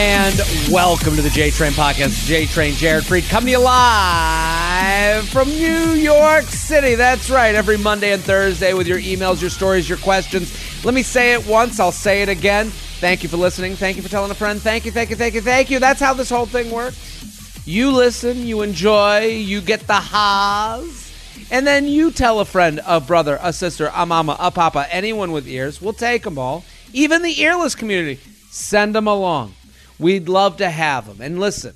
and welcome to the JTrain Podcast. JTrain, Jared Freid, coming to you live from New York City. That's right, every Monday and Thursday with your emails, your stories, your questions. Let me say it once, I'll say it again. Thank you for listening. Thank you for telling a friend. Thank you, thank you, thank you, thank you. That's how this whole thing works. You listen, you enjoy, you get the ha's. And then you tell a friend, a brother, a sister, a mama, a papa, anyone with ears. We'll take them all. Even the earless community. Send them along. We'd love to have them. And listen,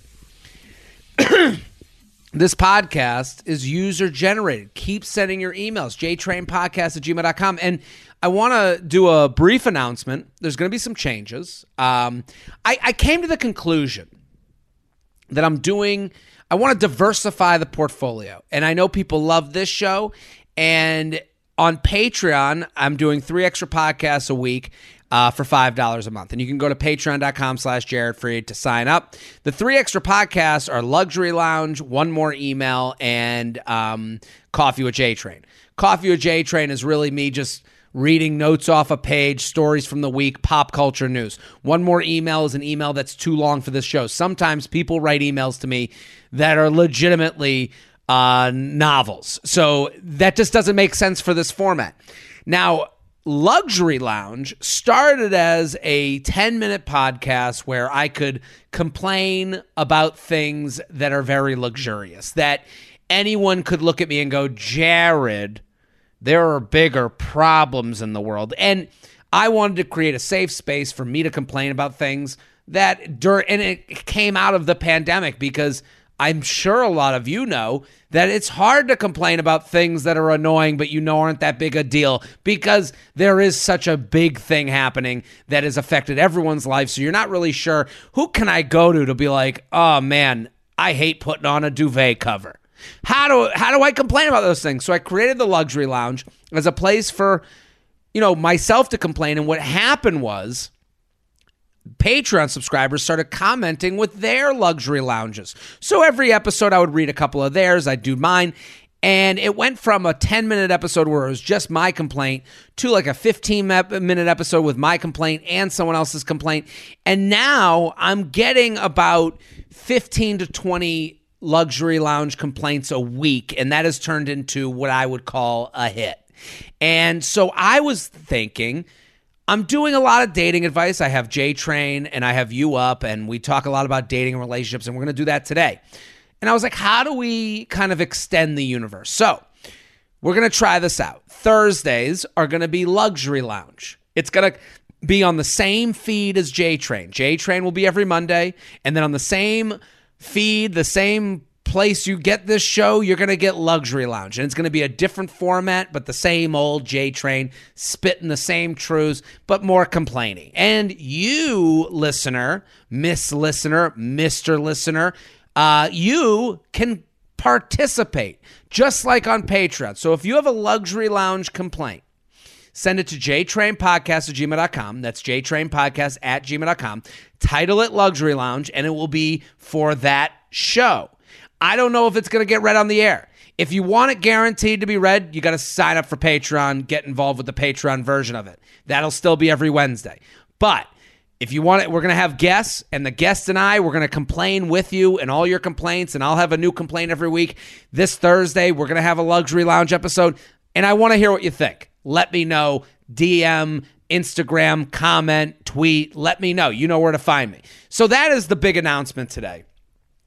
this podcast is user-generated. Keep sending your emails, jtrainpodcast@gmail.com. And I want to do a brief announcement. There's going to be some changes. I came to the conclusion that I want to diversify the portfolio. And I know people love this show. And on Patreon, I'm doing 3 extra podcasts a week for $5 a month. And you can go to patreon.com/Jared Freid to sign up. The 3 extra podcasts are Luxury Lounge, One More Email, and Coffee with J Train. Coffee with J Train is really me just reading notes off a page, stories from the week, pop culture news. One More Email is an email that's too long for this show. Sometimes people write emails to me that are legitimately novels. So that just doesn't make sense for this format. Now, Luxury Lounge started as a 10-minute podcast where I could complain about things that are very luxurious, that anyone could look at me and go, Jared, there are bigger problems in the world. And I wanted to create a safe space for me to complain about things that and it came out of the pandemic, because I'm sure a lot of you know that it's hard to complain about things that are annoying, but you know aren't that big a deal, because there is such a big thing happening that has affected everyone's life. So you're not really sure, who can I go to be like, oh man, I hate putting on a duvet cover. How do I complain about those things? So I created the Luxury Lounge as a place for, myself to complain. And what happened was Patreon subscribers started commenting with their Luxury Lounges. So every episode I would read a couple of theirs, I'd do mine. And it went from a 10-minute episode where it was just my complaint to like a 15-minute episode with my complaint and someone else's complaint. And now I'm getting about 15 to 20 Luxury Lounge complaints a week, and that has turned into what I would call a hit. And so I was thinking, I'm doing a lot of dating advice. I have J Train and I have you up, and we talk a lot about dating and relationships, and we're going to do that today. And I was like, how do we kind of extend the universe? So we're going to try this out. Thursdays are going to be Luxury Lounge. It's going to be on the same feed as J Train. J Train will be every Monday, and then on the same feed, the same place you get this show, you're going to get Luxury Lounge. And it's going to be a different format, but the same old J-Train, spitting the same truths, but more complaining. And you, listener, Miss Listener, Mr. Listener, you can participate, just like on Patreon. So if you have a Luxury Lounge complaint, send it to jtrainpodcast@gmail.com. That's jtrainpodcast@gmail.com. Title it Luxury Lounge, and it will be for that show. I don't know if it's going to get read on the air. If you want it guaranteed to be read, you got to sign up for Patreon, get involved with the Patreon version of it. That'll still be every Wednesday. But if you want it, we're going to have guests, and the guests and I, we're going to complain with you and all your complaints, and I'll have a new complaint every week. This Thursday, we're going to have a Luxury Lounge episode, and I want to hear what you think. Let me know. DM, Instagram, comment, tweet. Let me know. You know where to find me. So that is the big announcement today.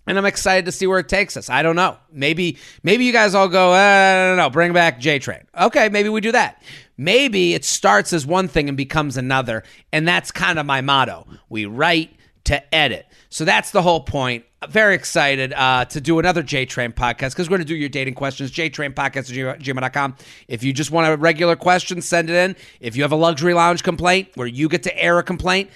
And I'm excited to see where it takes us. I don't know. Maybe you guys all go, I don't know, bring back J-Train. Okay, maybe we do that. Maybe it starts as one thing and becomes another. And that's kind of my motto. We write to edit. So that's the whole point. I'm very excited to do another J-Train podcast, because we're going to do your dating questions, jtrainpodcast@gmail.com. If you just want a regular question, send it in. If you have a Luxury Lounge complaint where you get to air a complaint,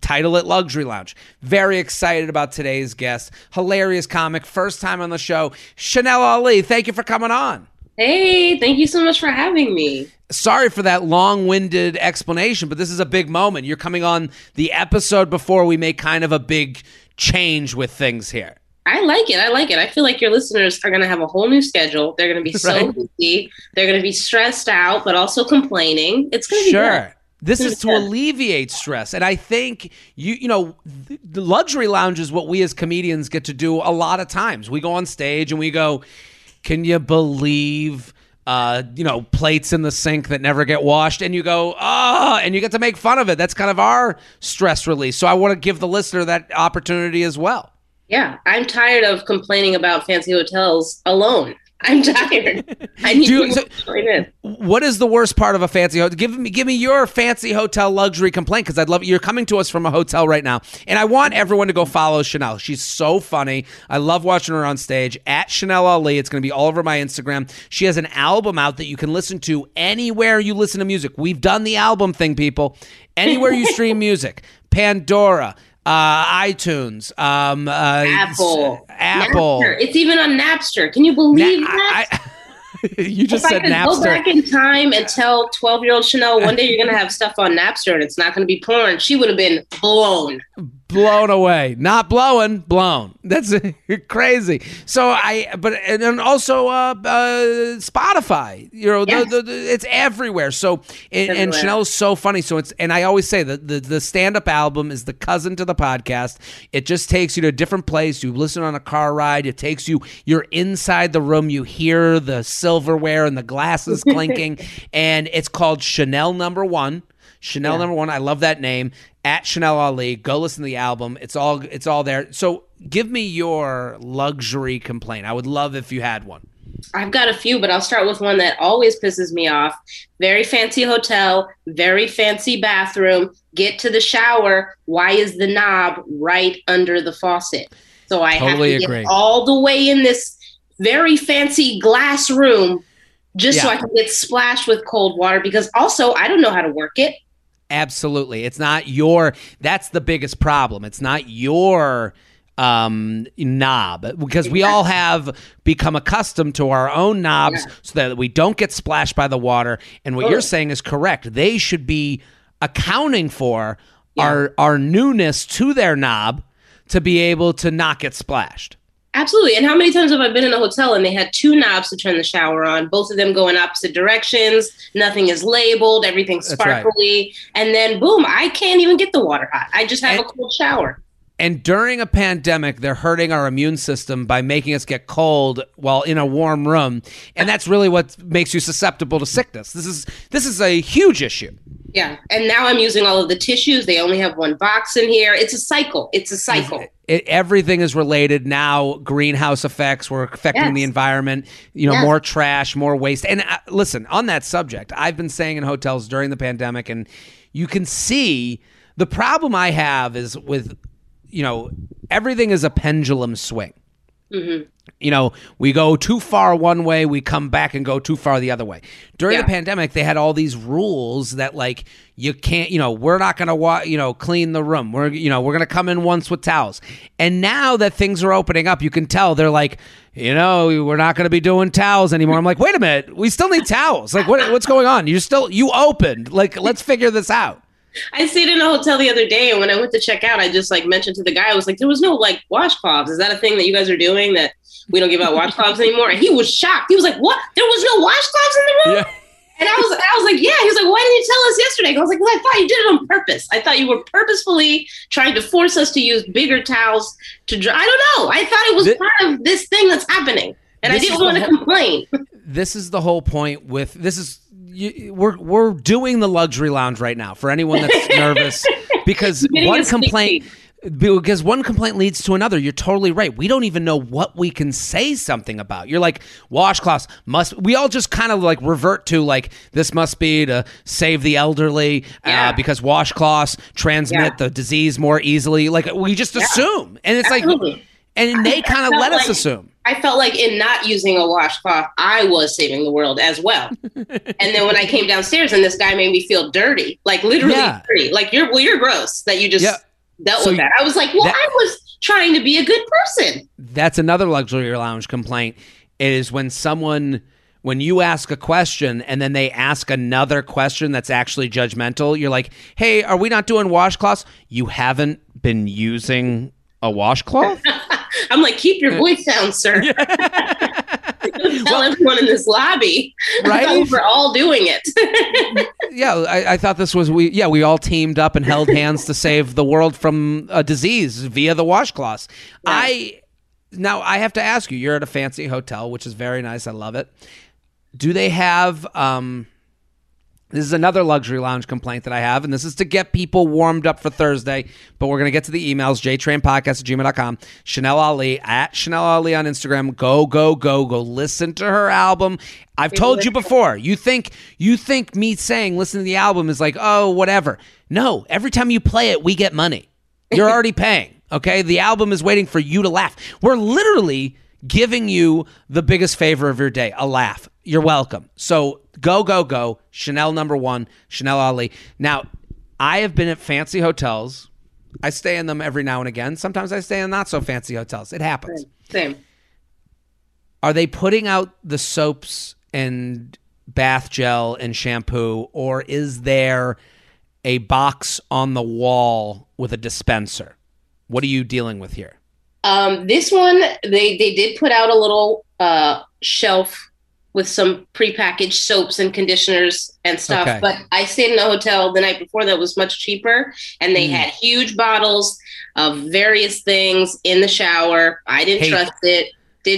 title it Luxury Lounge. Very excited about today's guest. Hilarious comic, first time on the show, Chanel Ali. Thank you for coming on. Hey, thank you so much for having me. Sorry for that long-winded explanation, but this is a big moment. You're coming on the episode before we make kind of a big change with things here. I like it. I feel like your listeners are going to have a whole new schedule. They're going to be so busy. They're going to be stressed out, but also complaining. It's going to be good. This is to alleviate stress. And I think, you know, the Luxury Lounge is what we as comedians get to do a lot of times. We go on stage and we go, can you believe, you know, plates in the sink that never get washed? And you go, oh, and you get to make fun of it. That's kind of our stress release. So I want to give the listener that opportunity as well. Yeah, I'm tired of complaining about fancy hotels alone. I'm tired. I need to. What is the worst part of a fancy hotel? Give me your fancy hotel luxury complaint, because I'd love it. You're coming to us from a hotel right now, and I want everyone to go follow Chanel. She's so funny. I love watching her on stage at Chanel Ali. It's going to be all over my Instagram. She has an album out that you can listen to anywhere you listen to music. We've done the album thing, people. Anywhere you stream music, Pandora. iTunes, Apple. Napster. It's even on Napster. Can you believe that? You just said Napster. Go back in time and tell 12-year-old Chanel one day you're going to have stuff on Napster and it's not going to be porn. She would have been blown. Blown away. Not blowing, blown. That's crazy. So and also Spotify, you know, yes. It's everywhere. So, and Chanel's so funny. So it's, and I always say that the stand-up album is the cousin to the podcast. It just takes you to a different place. You listen on a car ride. It takes you, you're inside the room. You hear the silverware and the glasses clinking. And it's called Chanel Number One. I love that name. At Chanel Ali, go listen to the album. It's all there. So give me your luxury complaint. I would love if you had one. I've got a few, but I'll start with one that always pisses me off. Very fancy hotel, very fancy bathroom. Get to the shower. Why is the knob right under the faucet? So I totally have to get all the way in this very fancy glass room just so I can get splashed with cold water, because also I don't know how to work it. Absolutely. It's not your, that's the biggest problem. It's not your knob, because we all have become accustomed to our own knobs so that we don't get splashed by the water. And what you're saying is correct. They should be accounting for our newness to their knob to be able to not get splashed. Absolutely. And how many times have I been in a hotel and they had two knobs to turn the shower on, both of them go in opposite directions, nothing is labeled, everything's sparkly, and then boom, I can't even get the water hot. I just have a cold shower. And during a pandemic, they're hurting our immune system by making us get cold while in a warm room, and that's really what makes you susceptible to sickness. This is a huge issue. Yeah, and now I'm using all of the tissues. They only have one box in here. It's a cycle. Everything is related now. Greenhouse effects, we're affecting the environment, you know, more trash, more waste. And listen, on that subject, I've been staying in hotels during the pandemic, and you can see the problem I have is with, you know, everything is a pendulum swing. Mm-hmm. You know, we go too far one way, we come back and go too far the other way. During the pandemic, they had all these rules that, like, you can't, you know, we're not going to, clean the room. We're going to come in once with towels. And now that things are opening up, you can tell they're like, you know, we're not going to be doing towels anymore. I'm like, wait a minute, we still need towels. Like, what's going on? You opened. Like, let's figure this out. I stayed in a hotel the other day, and when I went to check out, I just mentioned to the guy, I was like, there was no washcloths. Is that a thing that you guys are doing, that we don't give out washcloths anymore? And he was shocked. He was like, what? There was no washcloths in the room? Yeah. And I was like, yeah. He was like, why didn't you tell us yesterday? I was like, well, I thought you did it on purpose. I thought you were purposefully trying to force us to use bigger towels to dry. I don't know. I thought it was part of this thing that's happening. And I didn't want to complain. This is the whole point with this is. We're doing the Luxury Lounge right now for anyone that's nervous, because one complaint leads to another. You're totally right. We don't even know what we can say something about. You're like, washcloths must. We all just kind of revert to this must be to save the elderly because washcloths transmit the disease more easily. Like, we just assume, and it's absolutely. And they kind of let us assume. I felt like in not using a washcloth, I was saving the world as well. And then when I came downstairs and this guy made me feel dirty, literally dirty, you're gross that you just dealt with that. I was like, I was trying to be a good person. That's another Luxury Lounge complaint, is when someone, when you ask a question and then they ask another question that's actually judgmental. You're like, hey, are we not doing washcloths? You haven't been using a washcloth? I'm like, keep your voice down, sir. Tell everyone in this lobby. Right? I thought we were all doing it. I thought this was we all teamed up and held hands to save the world from a disease via the washcloths. Right. Now I have to ask you, you're at a fancy hotel, which is very nice. I love it. Do they have this is another luxury lounge complaint that I have, and this is to get people warmed up for Thursday, but we're going to get to the emails, jtrainpodcast@gmail.com, Chanel Ali, @Chanel Ali on Instagram. Go. Listen to her album. I've told you before, you think me saying listen to the album is like, oh, whatever. No, every time you play it, we get money. You're already paying, okay? The album is waiting for you to laugh. We're literally giving you the biggest favor of your day, a laugh. You're welcome. So go. Chanel #1, Chanel Ali. Now, I have been at fancy hotels. I stay in them every now and again. Sometimes I stay in not so fancy hotels. It happens. Same. Are they putting out the soaps and bath gel and shampoo, or is there a box on the wall with a dispenser? What are you dealing with here? This one, they did put out a little shelf with some prepackaged soaps and conditioners and stuff. Okay. But I stayed in a hotel the night before that was much cheaper, and they had huge bottles of various things in the shower. I didn't trust it. They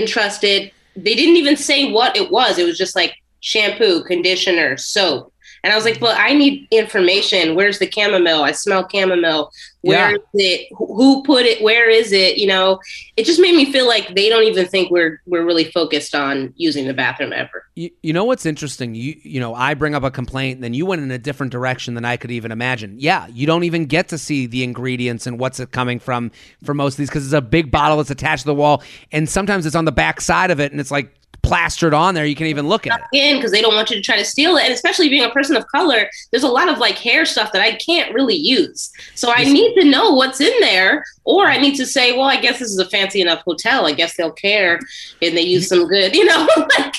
didn't even say what it was. It was just like shampoo, conditioner, soap. And I was like, well, I need information. Where's the chamomile? I smell chamomile. Where is it? Who put it? Where is it? You know, it just made me feel like they don't even think we're really focused on using the bathroom ever. You know what's interesting? You know, I bring up a complaint, and then you went in a different direction than I could even imagine. Yeah, you don't even get to see the ingredients and what's it coming from for most of these, because it's a big bottle. It's attached to the wall. And sometimes it's on the back side of it, and it's like, plastered on there, you can't even look at it because they don't want you to try to steal it. And especially being a person of color, there's a lot of like hair stuff that I can't really use, so I need to know what's in there, or I need to say, well, I guess this is a fancy enough hotel, I guess they'll care and they use some good, you know.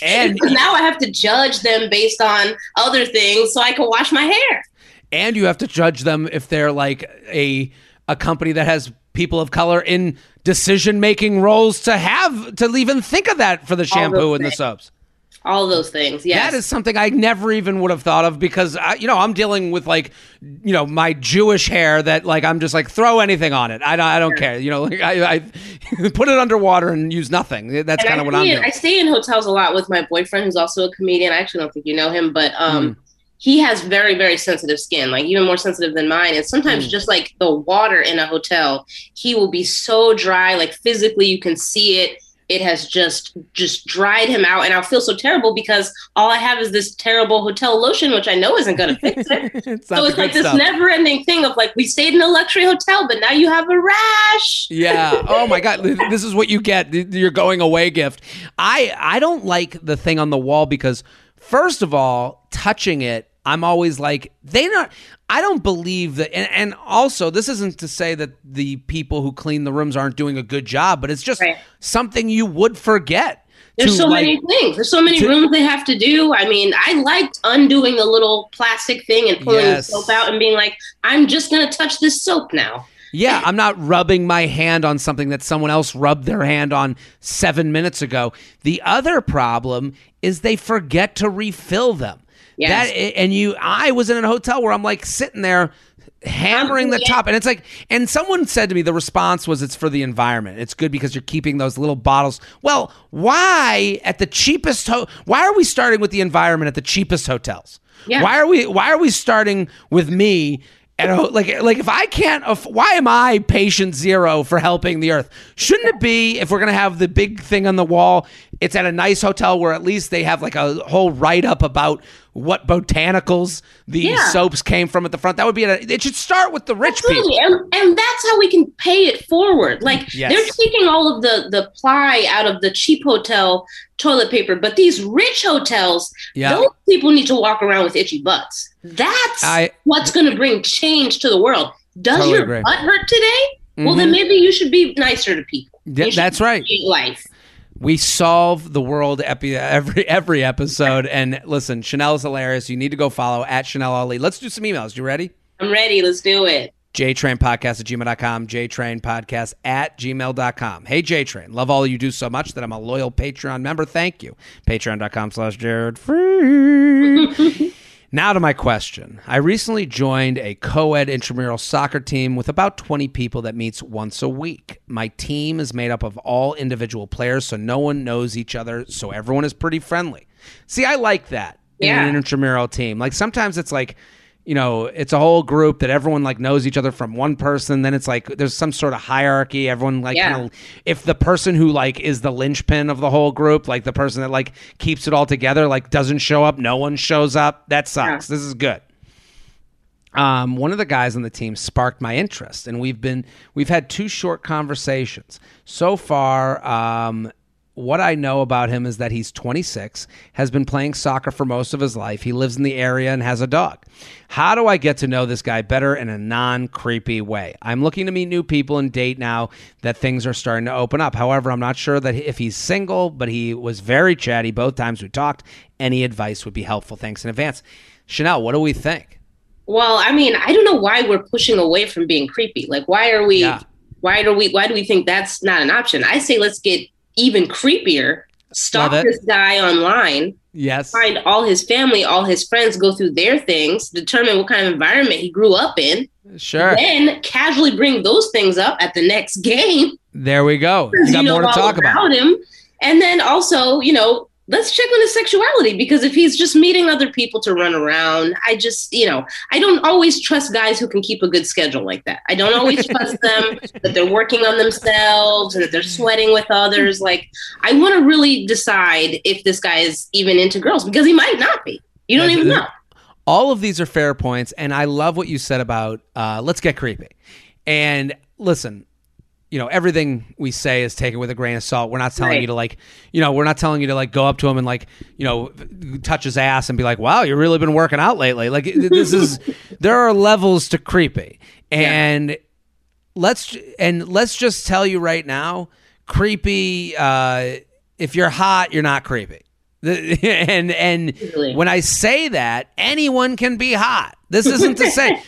And now I have to judge them based on other things so I can wash my hair. And you have to judge them if they're like a company that has people of color in decision-making roles to even think of that for the shampoo and the soaps. All those things, yes. That is something I never even would have thought of, because, I'm dealing with, like, you know, my Jewish hair that, like, I'm just like, throw anything on it. I don't care. You know, like, I put it underwater and use nothing. That's kind of what I'm doing. I stay in hotels a lot with my boyfriend, who's also a comedian. I actually don't think you know him, but he has very, very sensitive skin, like even more sensitive than mine. And sometimes just like the water in a hotel, he will be so dry, like physically you can see it. It has just dried him out. And I'll feel so terrible because all I have is this terrible hotel lotion, which I know isn't going to fix it. So it's like this never ending thing of like, we stayed in a luxury hotel, but now you have a rash. Yeah. Oh my God. This is what you get. Your going away gift. I don't like the thing on the wall because, first of all, touching it, I'm always like, I don't believe that. And also, this isn't to say that the people who clean the rooms aren't doing a good job, but it's just something you would forget. There's so many things. There's so many rooms they have to do. I mean, I liked undoing the little plastic thing and pulling the soap out and being like, I'm just going to touch this soap now. Yeah, I'm not rubbing my hand on something that someone else rubbed their hand on 7 minutes ago. The other problem is they forget to refill them. Yes. I was in a hotel where I'm like sitting there hammering the top, and it's like, and someone said to me, the response was, it's for the environment. It's good because you're keeping those little bottles. Well, why at the cheapest? Why are we starting with the environment at the cheapest hotels? Yeah. Why are we starting with me? And like if I can't, why am I patient zero for helping the earth? Shouldn't it be, if we're going to have the big thing on the wall, it's at a nice hotel where at least they have like a whole write-up about what botanicals the soaps came from at the front. That would be, it should start with the rich people. And that's how we can pay it forward. Like they're taking all of the ply out of the cheap hotel toilet paper, but these rich hotels, those people need to walk around with itchy butts. That's what's going to bring change to the world. Does your butt hurt today? Mm-hmm. Well, then maybe you should be nicer to people. That's right. Life. We solve the world every episode. And listen, Chanel's hilarious. You need to go follow @Chanel Ali. Let's do some emails. You ready? I'm ready. Let's do it. JTrainPodcast@gmail.com, JTrainPodcast@gmail.com. Hey, JTrain, love all you do so much that I'm a loyal Patreon member. Thank you. Patreon.com/JaredFreid. Now to my question. I recently joined a co-ed intramural soccer team with about 20 people that meets once a week. My team is made up of all individual players, so no one knows each other, so everyone is pretty friendly. See, I like that in an intramural team. Like, sometimes it's like, you know, it's a whole group that everyone like knows each other from one person. Then it's like there's some sort of hierarchy. Everyone like kind of, if the person who like is the linchpin of the whole group, like the person that like keeps it all together, like doesn't show up, no one shows up. That sucks. Yeah. This is good. One of the guys on the team sparked my interest, and we've had two short conversations so far. What I know about him is that he's 26, has been playing soccer for most of his life. He lives in the area and has a dog. How do I get to know this guy better in a non-creepy way? I'm looking to meet new people and date now that things are starting to open up. However, I'm not sure that if he's single, but he was very chatty both times we talked. Any advice would be helpful. Thanks in advance. Chanel, what do we think? Well, I mean, I don't know why we're pushing away from being creepy. Like, why do we think that's not an option? I say let's get even creepier, stalk this guy online, find all his family, all his friends, go through their things, determine what kind of environment he grew up in, then casually bring those things up at the next game. There we go. You got more to talk about him. And then also, you know, let's check on his sexuality, because if he's just meeting other people to run around, I don't always trust guys who can keep a good schedule like that. I don't always trust them that they're working on themselves and that they're sweating with others. Like, I want to really decide if this guy is even into girls, because he might not be. You don't even know. All of these are fair points. And I love what you said about let's get creepy. And listen, you know, everything we say is taken with a grain of salt. We're not telling you to like go up to him and like, you know, touch his ass and be like, wow, you've really been working out lately. Like, this is, there are levels to creepy. And let's just tell you right now, creepy. If you're hot, you're not creepy. And when I say that, anyone can be hot. This isn't to say,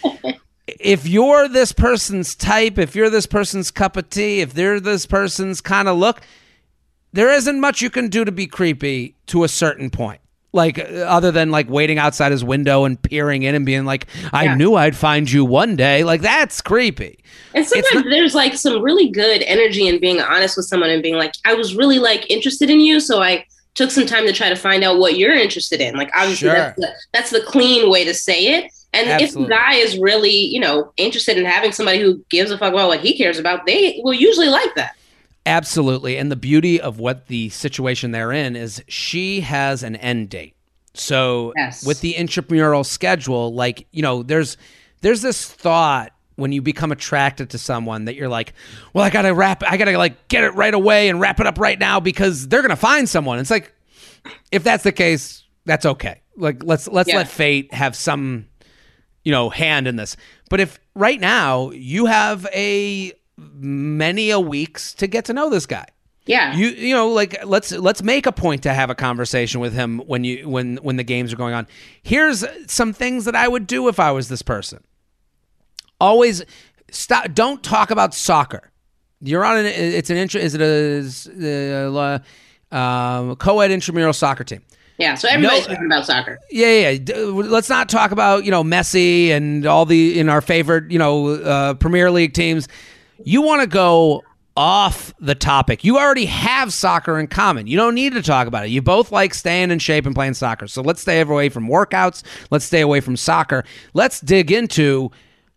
if you're this person's type, if you're this person's cup of tea, if they're this person's kind of look, there isn't much you can do to be creepy to a certain point. Like, other than like waiting outside his window and peering in and being like, I knew I'd find you one day. Like, that's creepy. And sometimes there's like some really good energy in being honest with someone and being like, I was really like interested in you, so I took some time to try to find out what you're interested in. Like, obviously that's the clean way to say it. And Absolutely. If the guy is really, you know, interested in having somebody who gives a fuck about what he cares about, they will usually like that. Absolutely. And the beauty of what the situation they're in is she has an end date. So with the intramural schedule, like, you know, there's this thought when you become attracted to someone that you're like, well, I got to like get it right away and wrap it up right now because they're going to find someone. It's like, if that's the case, that's okay. Like, let's let fate have some, you know, hand in this. But if right now you have many weeks to get to know this guy. Yeah. You know, like, let's make a point to have a conversation with him when the games are going on. Here's some things that I would do if I was this person. Always stop. Don't talk about soccer. You're on a co-ed intramural soccer team. Yeah, so everybody's talking about soccer. Yeah. Let's not talk about, you know, Messi and all in our favorite, you know, Premier League teams. You want to go off the topic. You already have soccer in common. You don't need to talk about it. You both like staying in shape and playing soccer. So let's stay away from workouts. Let's stay away from soccer. Let's dig into,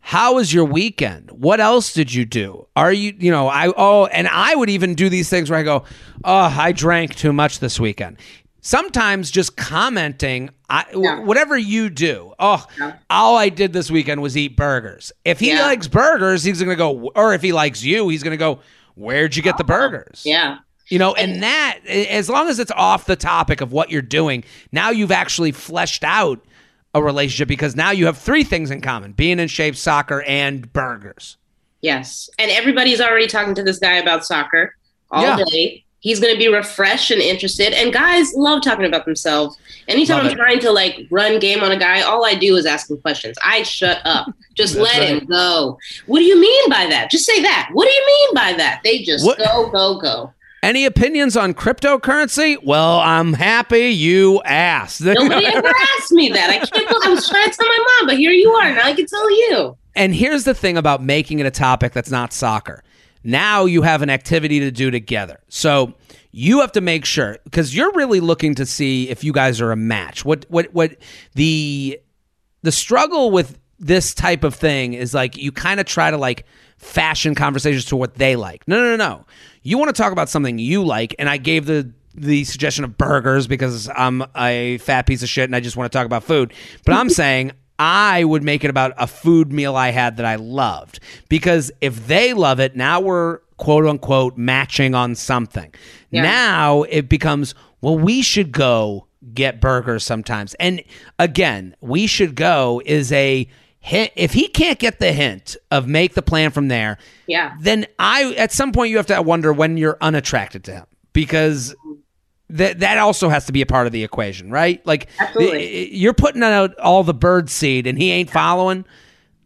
how was your weekend? What else did you do? Are you, you know, and I would even do these things where I go, oh, I drank too much this weekend. Sometimes just commenting, whatever you do, all I did this weekend was eat burgers. If he likes burgers, he's going to go, or if he likes you, he's going to go, where'd you get the burgers? Yeah. You know, and that, as long as it's off the topic of what you're doing, now you've actually fleshed out a relationship, because now you have three things in common: being in shape, soccer, and burgers. Yes. And everybody's already talking to this guy about soccer all day. He's going to be refreshed and interested. And guys love talking about themselves. Anytime I'm trying to like run game on a guy, all I do is ask him questions. I shut up. Just let him go. What do you mean by that? Just say that. What do you mean by that? They just go. Any opinions on cryptocurrency? Well, I'm happy you asked. Nobody ever asked me that. I can't believe I was trying to tell my mom, but here you are. Now I can tell you. And here's the thing about making it a topic that's not soccer. Now you have an activity to do together. So you have to make sure, because you're really looking to see if you guys are a match. What the struggle with this type of thing is like you kind of try to like fashion conversations to what they like. No. You want to talk about something you like, and I gave the suggestion of burgers because I'm a fat piece of shit and I just want to talk about food. But I'm saying I would make it about a food meal I had that I loved, because if they love it, now we're quote unquote matching on something. Yeah. Now it becomes, well, we should go get burgers sometimes. And again, we should go is a hint. If he can't get the hint of make the plan from there, then I, at some point you have to wonder when you're unattracted to him, because that also has to be a part of the equation, right? Like you're putting out all the bird seed and he ain't following.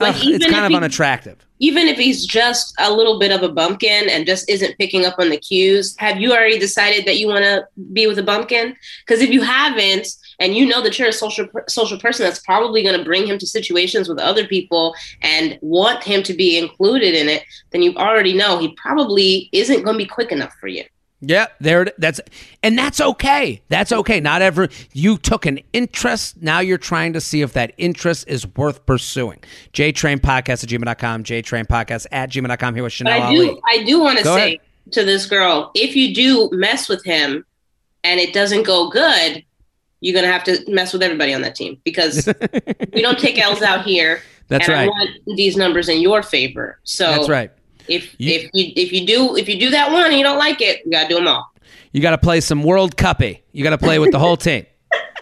Like it's kind of unattractive. Even if he's just a little bit of a bumpkin and just isn't picking up on the cues, have you already decided that you want to be with a bumpkin? Because if you haven't, and you know that you're a social person, that's probably going to bring him to situations with other people and want him to be included in it, then you already know he probably isn't going to be quick enough for you. Yeah, that's okay. That's okay. Not every, you took an interest. Now you're trying to see if that interest is worth pursuing. JTrainPodcast@gmail.com, JTrainPodcast@gmail.com. Here with Chanel Ali. I do want to say to this girl, if you do mess with him and it doesn't go good, you're going to have to mess with everybody on that team, because we don't take L's out here. That's right. I want these numbers in your favor. So that's right. If you do that one and you don't like it, you gotta do them all. You gotta play some World Cuppy. You gotta play with the whole team.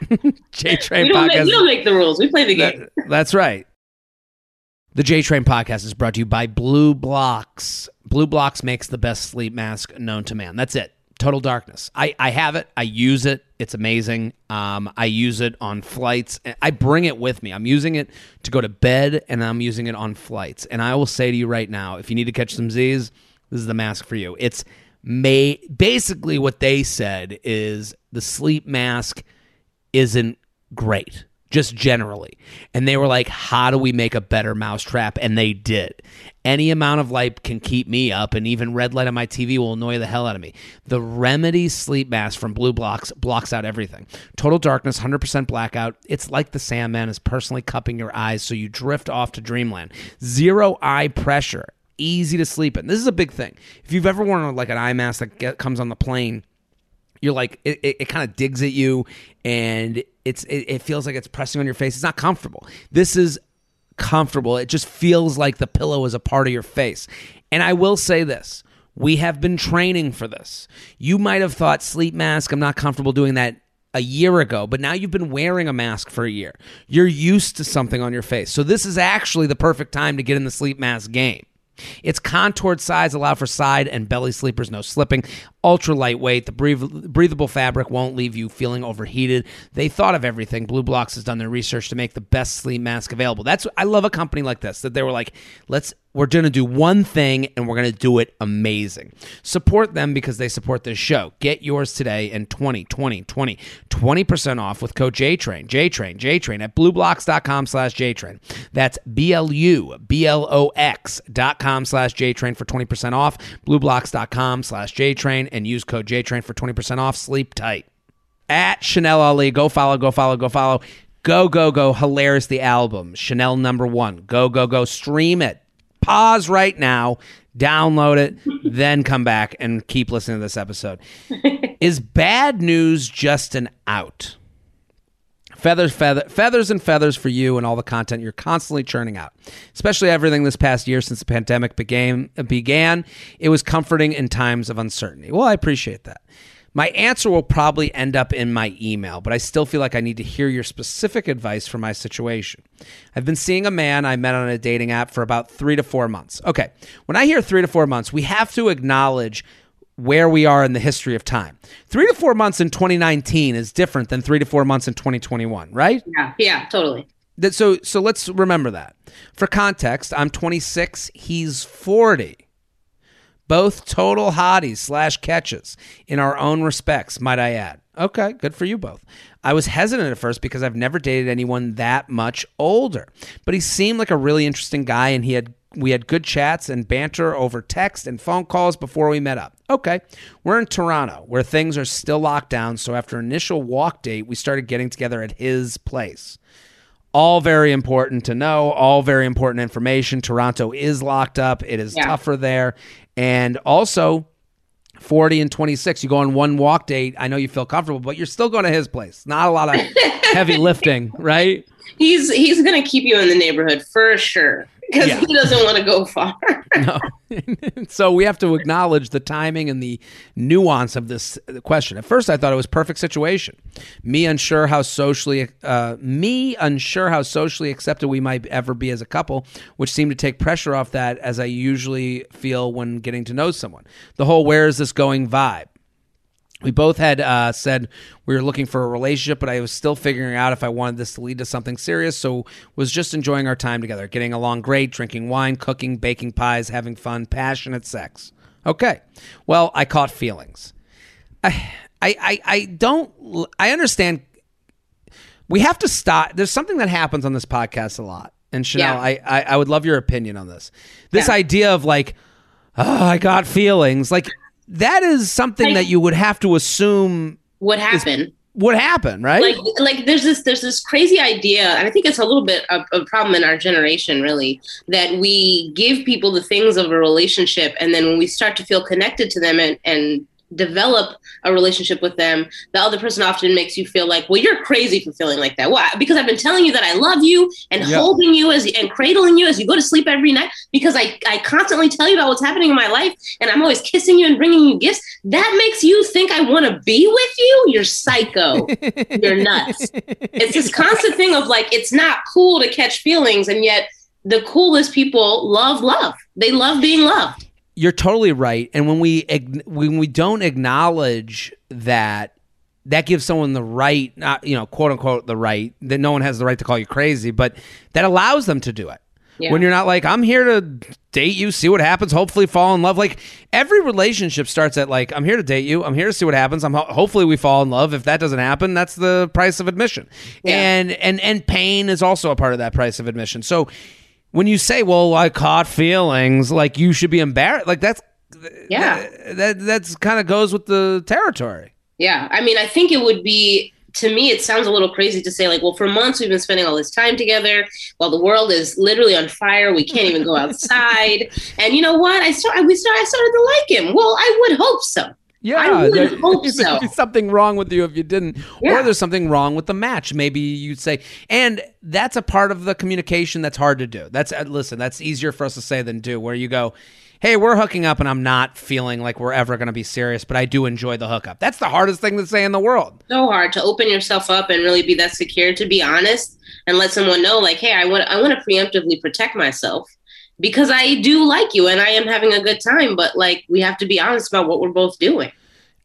JTrain Podcast. We don't make the rules. We play the game. That's right. The JTrain Podcast is brought to you by BLUblox. BLUblox makes the best sleep mask known to man. That's it. Total darkness. I have it. I use it. It's amazing. I use it on flights. I bring it with me. I'm using it to go to bed, and I'm using it on flights. And I will say to you right now, if you need to catch some Z's, this is the mask for you. It's basically what they said is the sleep mask isn't great, just generally. And they were like, how do we make a better mousetrap? And they did. Any amount of light can keep me up, and even red light on my TV will annoy the hell out of me. The Remedy Sleep Mask from BLUblox blocks out everything. Total darkness, 100% blackout. It's like the Sandman is personally cupping your eyes so you drift off to dreamland. Zero eye pressure. Easy to sleep in. This is a big thing. If you've ever worn like an eye mask that comes on the plane, you're like, it kind of digs at you, and it feels like it's pressing on your face. It's not comfortable. This is comfortable. It just feels like the pillow is a part of your face. And I will say this. We have been training for this. You might have thought, sleep mask, I'm not comfortable doing that a year ago, but now you've been wearing a mask for a year. You're used to something on your face. So this is actually the perfect time to get in the sleep mask game. Its contoured sides allow for side and belly sleepers, no slipping. Ultra lightweight, the breathable fabric won't leave you feeling overheated. They thought of everything. BLUblox has done their research to make the best sleep mask available. That's, I love a company like this, that they were like, we're going to do one thing, and we're going to do it amazing. Support them because they support this show. Get yours today and 20% off with code JTrain at BLUblox.com/JTrain. That's BLUBLOX.com/JTrain for 20% off. BLUblox.com/JTrain and use code JTrain for 20% off. Sleep tight. At Chanel Ali, go follow. Go. Hilarious, the album. Chanel #1. Go. Stream it. Pause right now, download it, then come back and keep listening to this episode. Is bad news just an out? Feathers and feathers for you and all the content you're constantly churning out, especially everything this past year since the pandemic began. It was comforting in times of uncertainty. Well, I appreciate that. My answer will probably end up in my email, but I still feel like I need to hear your specific advice for my situation. I've been seeing a man I met on a dating app for about 3 to 4 months. Okay, when I hear 3 to 4 months, we have to acknowledge where we are in the history of time. 3 to 4 months in 2019 is different than 3 to 4 months in 2021, right? Yeah, totally. So let's remember that. For context, I'm 26, he's 40. Both total hotties / catches in our own respects, might I add. Okay, good for you both. I was hesitant at first because I've never dated anyone that much older, but he seemed like a really interesting guy, and we had good chats and banter over text and phone calls before we met up. Okay, we're in Toronto, where things are still locked down, so after initial walk date, we started getting together at his place. All very important to know, all very important information. Toronto is locked up. It is tougher there. And also, 40 and 26, you go on one walk date. I know you feel comfortable, but you're still going to his place. Not a lot of heavy lifting, right? He's going to keep you in the neighborhood for sure. Because he doesn't want to go far. No. So we have to acknowledge the timing and the nuance of this question. At first, I thought it was perfect situation. Me unsure how socially accepted we might ever be as a couple, which seemed to take pressure off that, as I usually feel when getting to know someone. The whole where is this going vibe. We both had said we were looking for a relationship, but I was still figuring out if I wanted this to lead to something serious, so was just enjoying our time together, getting along great, drinking wine, cooking, baking pies, having fun, passionate sex. Okay. Well, I caught feelings. I understand. We have to stop. There's something that happens on this podcast a lot, and Chanel, I would love your opinion on this. This idea of like, oh, I got feelings, like, that is something that you would have to assume would happen, right? Like there's this crazy idea, and I think it's a little bit of a problem in our generation, really, that we give people the things of a relationship, and then when we start to feel connected to them and develop a relationship with them, the other person often makes you feel like, well, you're crazy for feeling like that. Why? Because I've been telling you that I love you and holding you and cradling you as you go to sleep every night, because I constantly tell you about what's happening in my life, and I'm always kissing you and bringing you gifts. That makes you think I want to be with you? You're psycho. You're nuts. It's this constant thing of like, it's not cool to catch feelings, and yet the coolest people love love. They love being loved. You're totally right, and when we don't acknowledge that, that gives someone the right, not, you know, quote unquote the right, that no one has the right to call you crazy, but that allows them to do it. Yeah. When you're not like, I'm here to date you, see what happens, hopefully fall in love. Like every relationship starts at like, I'm here to date you, I'm here to see what happens, hopefully we fall in love. If that doesn't happen, that's the price of admission, and pain is also a part of that price of admission. So when you say, well, I caught feelings, like you should be embarrassed. Like that's kind of goes with the territory. Yeah. I mean, I think it would be, to me, it sounds a little crazy to say like, well, for months we've been spending all this time together while the world is literally on fire. We can't even go outside. And you know what? I started to like him. Well, I would hope so. Yeah, I would hope so. There's something wrong with you if you didn't. Yeah. Or there's something wrong with the match. Maybe you'd say, and that's a part of the communication that's hard to do. That's easier for us to say than do, where you go, hey, we're hooking up and I'm not feeling like we're ever going to be serious, but I do enjoy the hookup. That's the hardest thing to say in the world. So hard to open yourself up and really be that secure, to be honest, and let someone know like, hey, I want to preemptively protect myself, because I do like you and I am having a good time, but like we have to be honest about what we're both doing.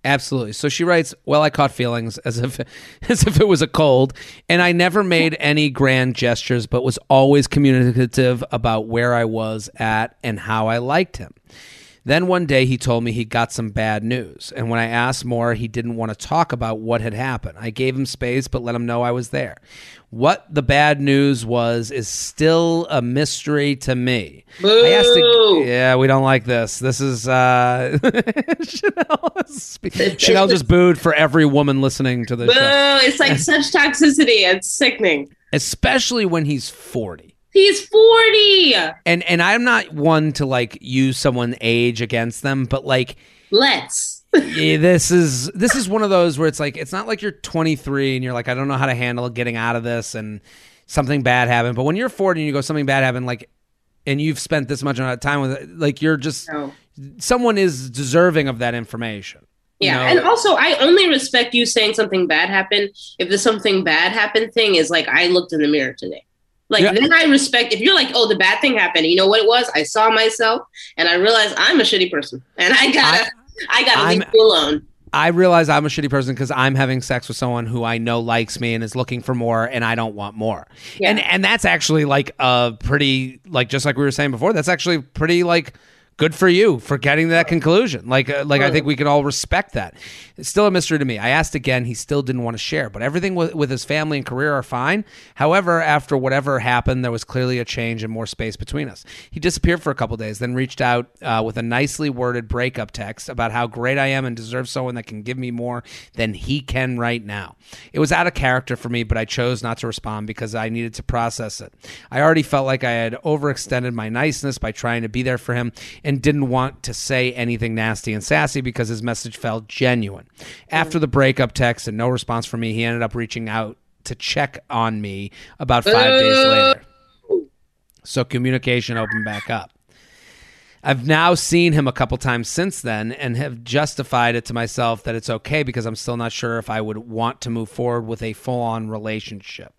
Absolutely. So she writes, well, I caught feelings as if it was a cold, and I never made any grand gestures, but was always communicative about where I was at and how I liked him. Then one day he told me he got some bad news, and when I asked more, he didn't want to talk about what had happened. I gave him space, but let him know I was there. What the bad news was is still a mystery to me. Boo! We don't like this. This is Chanel just booed for every woman listening to the show. Boo! It's like such toxicity. It's sickening, especially when he's 40. He's 40. And I'm not one to like use someone's age against them, but like let's. this is one of those where it's like, it's not like you're 23 and you're like, I don't know how to handle getting out of this and something bad happened. But when you're 40 and you go, something bad happened, like, and you've spent this much amount of time with it, like you're just someone is deserving of that information. Yeah. No. And also, I only respect you saying something bad happened if the something bad happened thing is like, I looked in the mirror today. Like, then I respect, if you're like, oh, the bad thing happened, you know what it was? I saw myself, and I realized I'm a shitty person, and I gotta I gotta leave you alone. I realize I'm a shitty person because I'm having sex with someone who I know likes me and is looking for more, and I don't want more. Yeah. And that's actually like a pretty, like, just like we were saying before, that's actually pretty, like, good for you for getting that conclusion. Like I think we can all respect that. It's still a mystery to me. I asked again. He still didn't want to share, but everything with his family and career are fine. However, after whatever happened, there was clearly a change and more space between us. He disappeared for a couple of days, then reached out with a nicely worded breakup text about how great I am and deserve someone that can give me more than he can right now. It was out of character for me, but I chose not to respond because I needed to process it. I already felt like I had overextended my niceness by trying to be there for him, and didn't want to say anything nasty and sassy because his message felt genuine. After the breakup text and no response from me, he ended up reaching out to check on me about 5 days later. So communication opened back up. I've now seen him a couple times since then and have justified it to myself that it's okay because I'm still not sure if I would want to move forward with a full-on relationship.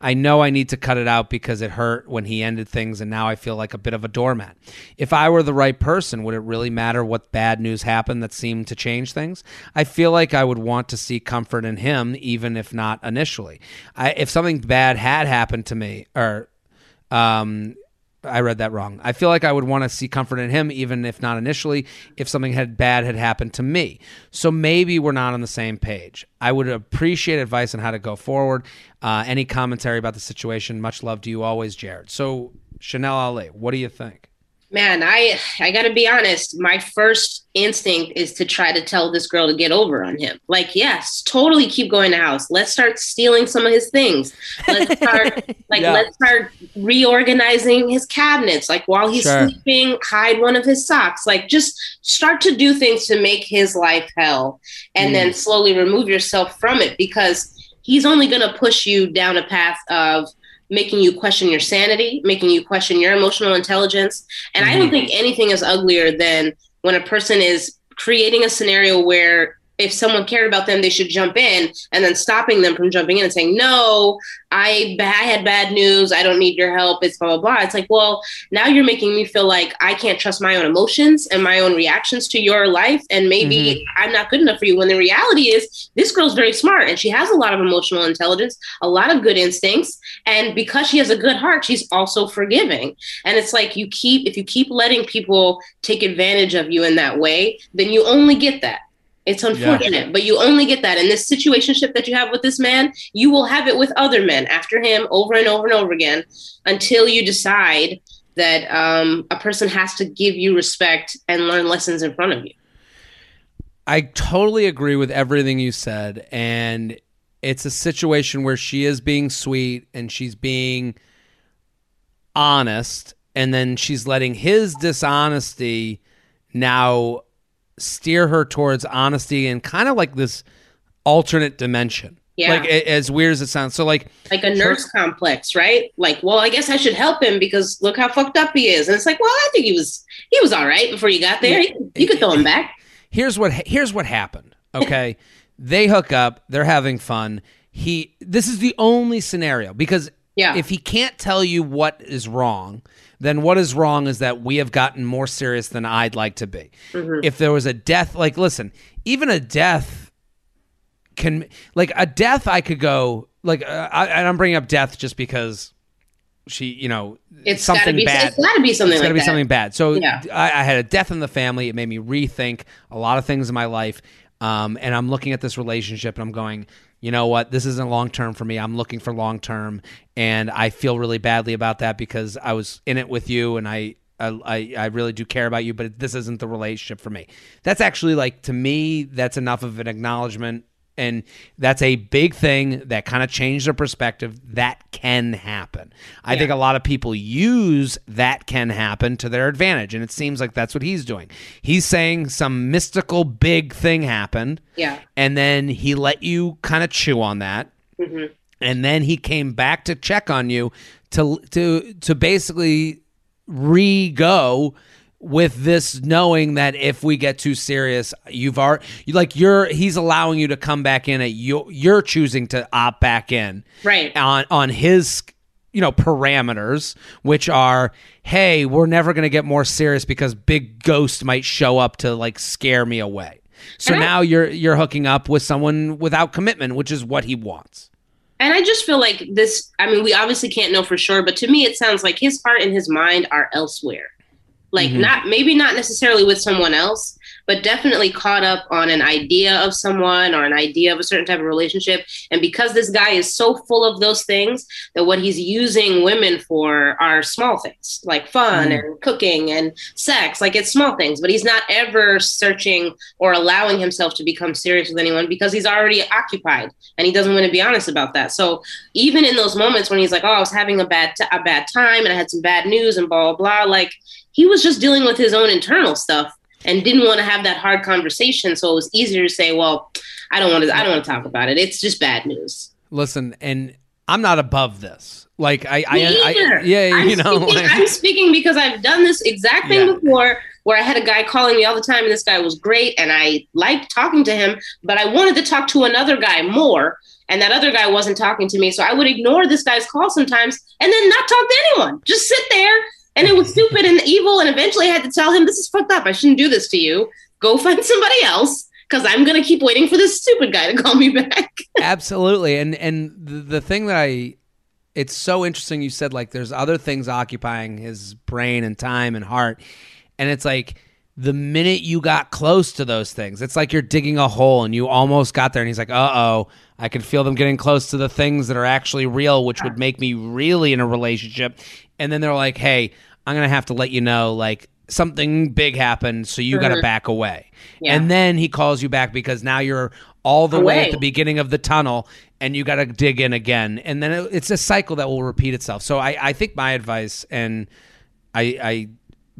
I know I need to cut it out because it hurt when he ended things, and now I feel like a bit of a doormat. If I were the right person, would it really matter what bad news happened that seemed to change things? I feel like I would want to see comfort in him, even if not initially. If something bad had happened to me, or I read that wrong. I feel like I would want to see comfort in him, even if not initially, if something bad had happened to me. So maybe we're not on the same page. I would appreciate advice on how to go forward. Any commentary about the situation? Much love to you always, Jared. So Chanel Ali, what do you think? Man, I got to be honest. My first instinct is to try to tell this girl to get over on him. Like, yes, totally keep going to house. Let's start stealing some of his things. Let's start let's start reorganizing his cabinets. Like while he's sleeping, hide one of his socks. Like just start to do things to make his life hell and then slowly remove yourself from it because he's only going to push you down a path of making you question your sanity, making you question your emotional intelligence. And I don't think anything is uglier than when a person is creating a scenario where if someone cared about them, they should jump in and then stopping them from jumping in and saying, no, I had bad news. I don't need your help. It's blah, blah, blah. It's like, well, now you're making me feel like I can't trust my own emotions and my own reactions to your life. And maybe I'm not good enough for you. When the reality is this girl's very smart and she has a lot of emotional intelligence, a lot of good instincts. And because she has a good heart, she's also forgiving. And it's like if you keep letting people take advantage of you in that way, then you only get that. It's unfortunate, but you only get that. And this situationship that you have with this man, you will have it with other men after him over and over and over again until you decide that a person has to give you respect and learn lessons in front of you. I totally agree with everything you said. And it's a situation where she is being sweet and she's being honest. And then she's letting his dishonesty now steer her towards honesty and kind of like this alternate dimension. Yeah. Like as weird as it sounds. So like a nurse complex, right? Like, well, I guess I should help him because look how fucked up he is. And it's like, well, I think he was all right before you got there. Yeah. You could throw him back. Here's what happened. Okay. They hook up, they're having fun. This is the only scenario because if he can't tell you what is wrong, then what is wrong is that we have gotten more serious than I'd like to be. Mm-hmm. If there was a death, like, listen, even a death I could go, like, and I'm bringing up death just because she, you know, it's something bad. It's got to be something like that. It's got to be something bad. So I had a death in the family. It made me rethink a lot of things in my life. And I'm looking at this relationship and I'm going, you know what, this isn't long-term for me. I'm looking for long-term, and I feel really badly about that because I was in it with you, and I really do care about you, but this isn't the relationship for me. That's actually, like, to me, that's enough of an acknowledgement, and that's a big thing that kind of changed their perspective. That can happen. I think a lot of people use that can happen to their advantage, and it seems like that's what he's doing. He's saying some mystical big thing happened, and then he let you kind of chew on that, and then he came back to check on you to basically re-go with this, knowing that if we get too serious, he's allowing you to come back in. You're choosing to opt back in, right? On his you know, parameters, which are, hey, we're never going to get more serious because big ghost might show up to like scare me away. So now you're hooking up with someone without commitment, which is what he wants. And I just feel like this, I mean, we obviously can't know for sure, but to me, it sounds like his heart and his mind are elsewhere. Like not necessarily with someone else, but definitely caught up on an idea of someone or an idea of a certain type of relationship. And because this guy is so full of those things, that what he's using women for are small things like fun and cooking and sex, like it's small things, but he's not ever searching or allowing himself to become serious with anyone because he's already occupied and he doesn't want to be honest about that. So even in those moments when he's like, oh, I was having a bad time and I had some bad news and blah, blah, blah, like he was just dealing with his own internal stuff and didn't want to have that hard conversation. So it was easier to say, well, I don't want to talk about it. It's just bad news. Listen, and I'm not above this. Like I'm speaking because I've done this exact thing before where I had a guy calling me all the time and this guy was great. And I liked talking to him, but I wanted to talk to another guy more. And that other guy wasn't talking to me. So I would ignore this guy's call sometimes and then not talk to anyone. Just sit there. And it was stupid and evil. And eventually I had to tell him, this is fucked up. I shouldn't do this to you. Go find somebody else because I'm going to keep waiting for this stupid guy to call me back. Absolutely. And the thing that it's so interesting. You said like there's other things occupying his brain and time and heart. And it's like the minute you got close to those things, it's like you're digging a hole and you almost got there. And he's like, uh-oh, I can feel them getting close to the things that are actually real, which would make me really in a relationship. And then they're like, hey, I'm going to have to let you know, like, something big happened, so you got to back away. Yeah. And then he calls you back because now you're all the way at the beginning of the tunnel, and you got to dig in again. And then it's a cycle that will repeat itself. So I think my advice, and I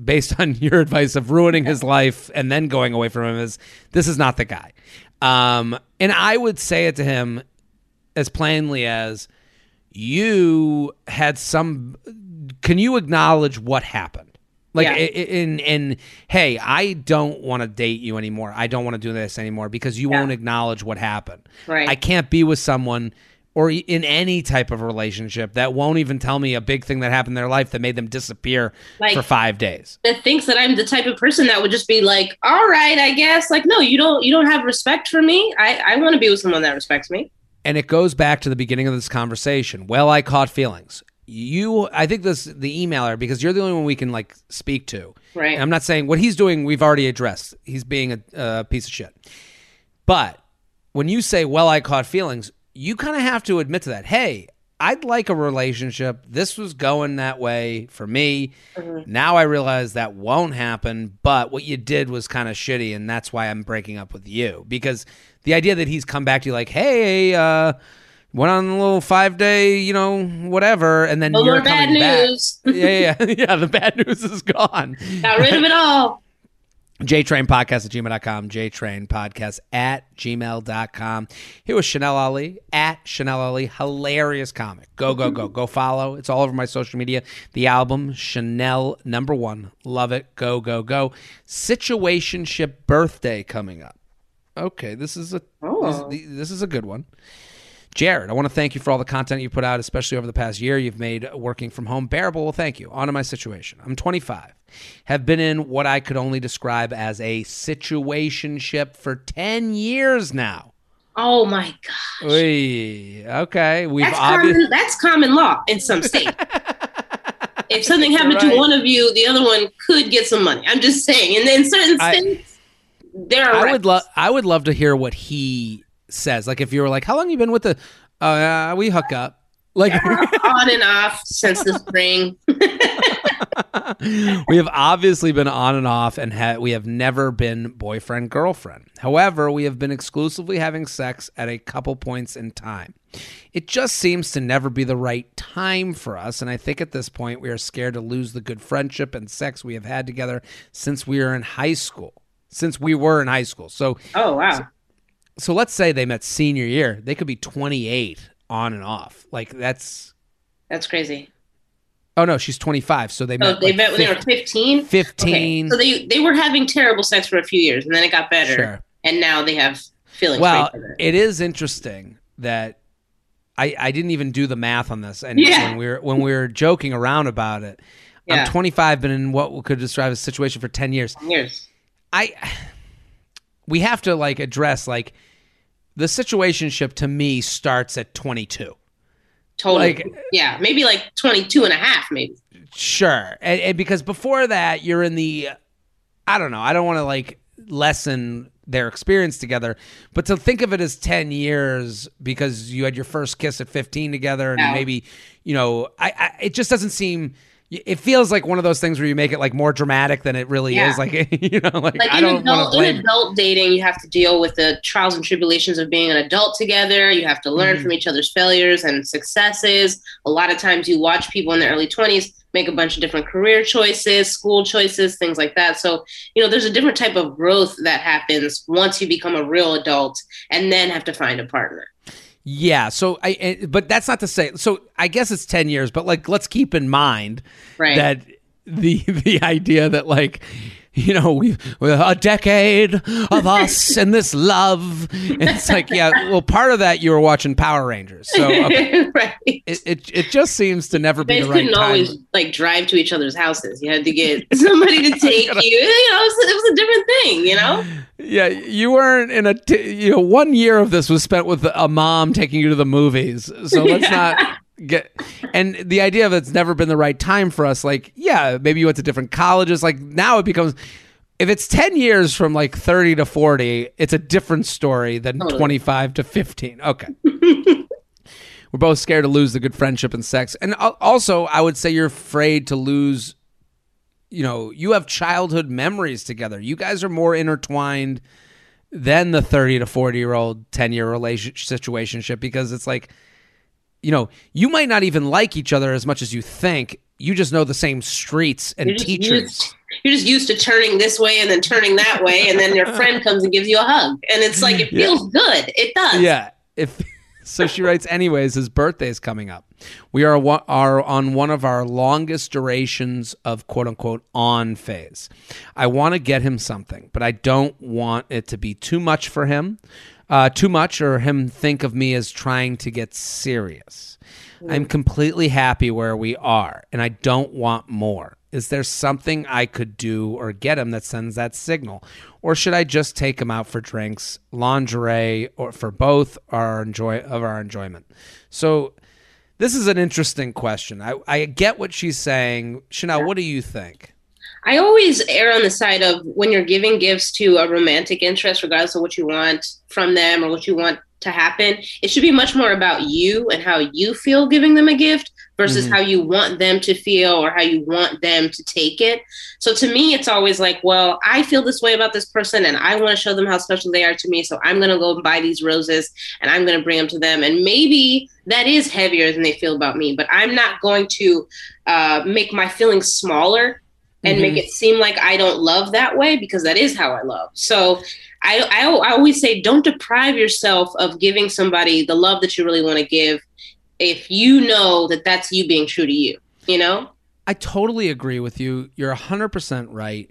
based on your advice of ruining his life and then going away from him, is this is not the guy. And I would say it to him as plainly as, you had some... Can you acknowledge what happened? Like, hey, I don't want to date you anymore. I don't want to do this anymore because you won't acknowledge what happened. Right. I can't be with someone or in any type of relationship that won't even tell me a big thing that happened in their life that made them disappear for 5 days. That thinks that I'm the type of person that would just be like, all right, I guess. Like, no, you don't have respect for me. I want to be with someone that respects me. And it goes back to the beginning of this conversation. Well, I caught feelings. I think the emailer, because you're the only one we can like speak to. Right. And I'm not saying what he's doing, we've already addressed. He's being a piece of shit. But when you say, well, I caught feelings, you kind of have to admit to that. Hey, I'd like a relationship. This was going that way for me. Mm-hmm. Now I realize that won't happen, but what you did was kind of shitty. And that's why I'm breaking up with you, because the idea that he's come back to you like, hey, went on a little 5-day, you know, whatever, and then you're coming back. Yeah, the bad news is gone. Got rid of it all. JTrainPodcast@gmail.com. JTrainPodcast@gmail.com. Here was Chanel Ali, @Chanel Ali. Hilarious comic. Go follow. It's all over my social media. The album, Chanel #1. Love it. Go. Situationship birthday coming up. Okay, this is a good one. Jared, I want to thank you for all the content you put out, especially over the past year. You've made working from home bearable. Well, thank you. On to my situation. I'm 25. Have been in what I could only describe as a situationship for 10 years now. Oh, my gosh. Okay. That's common law in some states. If something happened to one of you, the other one could get some money. I'm just saying. And in certain states, there are I would love to hear what he says. Like, if you were like, how long have you been with the we hook up, like, on and off since the spring. We have obviously been on and off, and we have never been boyfriend girlfriend. However, we have been exclusively having sex at a couple points in time. It just seems to never be the right time for us, and I think at this point we are scared to lose the good friendship and sex we have had together since we were in high school. So So let's say they met senior year. They could be 28 on and off. Like, that's crazy. Oh, no, she's 25. So they met when they were 15? 15. Okay. So they were having terrible sex for a few years, and then it got better. Sure. And now they have feelings. Well, it is interesting that I didn't even do the math on this. And when we were joking around about it, I'm 25, been in what we could describe as a situation for 10 years. 10 years. We have to like address like the situationship to me starts at 22. Totally. Like, yeah. Maybe like 22 and a half, maybe. Sure. And because before that, you're in the, I don't know. I don't want to like lessen their experience together, but to think of it as 10 years because you had your first kiss at 15 together and maybe, you know, it just doesn't seem, it feels like one of those things where you make it like more dramatic than it really is. Like, you know, like I don't want to blame. In adult dating, you have to deal with the trials and tribulations of being an adult together. You have to learn from each other's failures and successes. A lot of times you watch people in their early 20s make a bunch of different career choices, school choices, things like that. So, you know, there's a different type of growth that happens once you become a real adult and then have to find a partner. Yeah. So but that's not to say, so I guess it's 10 years, but like, let's keep in mind that the idea that like, you know, we're a decade of us and this love. And it's like, yeah, well, part of that you were watching Power Rangers. So it just seems to never be the right time. You couldn't always like drive to each other's houses. You had to get somebody to take you. You know, it was a different thing, you know? Yeah, you weren't in a, you know, 1 year of this was spent with a mom taking you to the movies. So let's not... And the idea of it's never been the right time for us, like, yeah, maybe you went to different colleges. Like now it becomes, if it's 10 years from like 30 to 40, it's a different story than 25 to 15. Okay. We're both scared to lose the good friendship and sex. And also I would say you're afraid to lose, you know, you have childhood memories together. You guys are more intertwined than the 30 to 40 year old 10-year relationship situationship, because it's like, you know, you might not even like each other as much as you think. You just know the same streets and teachers. You're just used to turning this way and then turning that way, and then your friend comes and gives you a hug. And it's like, it feels good. It does. Yeah. So she writes, anyways, his birthday is coming up. We are on one of our longest durations of quote-unquote on phase. I want to get him something, but I don't want it to be too much for him. Too much, or him think of me as trying to get serious. I'm completely happy where we are, and I don't want more. Is there something I could do or get him that sends that signal? Or should I just take him out for drinks, lingerie, or for both our enjoyment? So this is an interesting question. I get what she's saying. Chanel, what do you think? I always err on the side of when you're giving gifts to a romantic interest, regardless of what you want from them or what you want to happen, it should be much more about you and how you feel giving them a gift versus how you want them to feel or how you want them to take it. So to me, it's always like, well, I feel this way about this person and I want to show them how special they are to me. So I'm going to go and buy these roses and I'm going to bring them to them. And maybe that is heavier than they feel about me, but I'm not going to make my feelings smaller and make it seem like I don't love that way, because that is how I love. So I always say, don't deprive yourself of giving somebody the love that you really want to give if you know that that's you being true to you, you know? I totally agree with you. You're 100% right.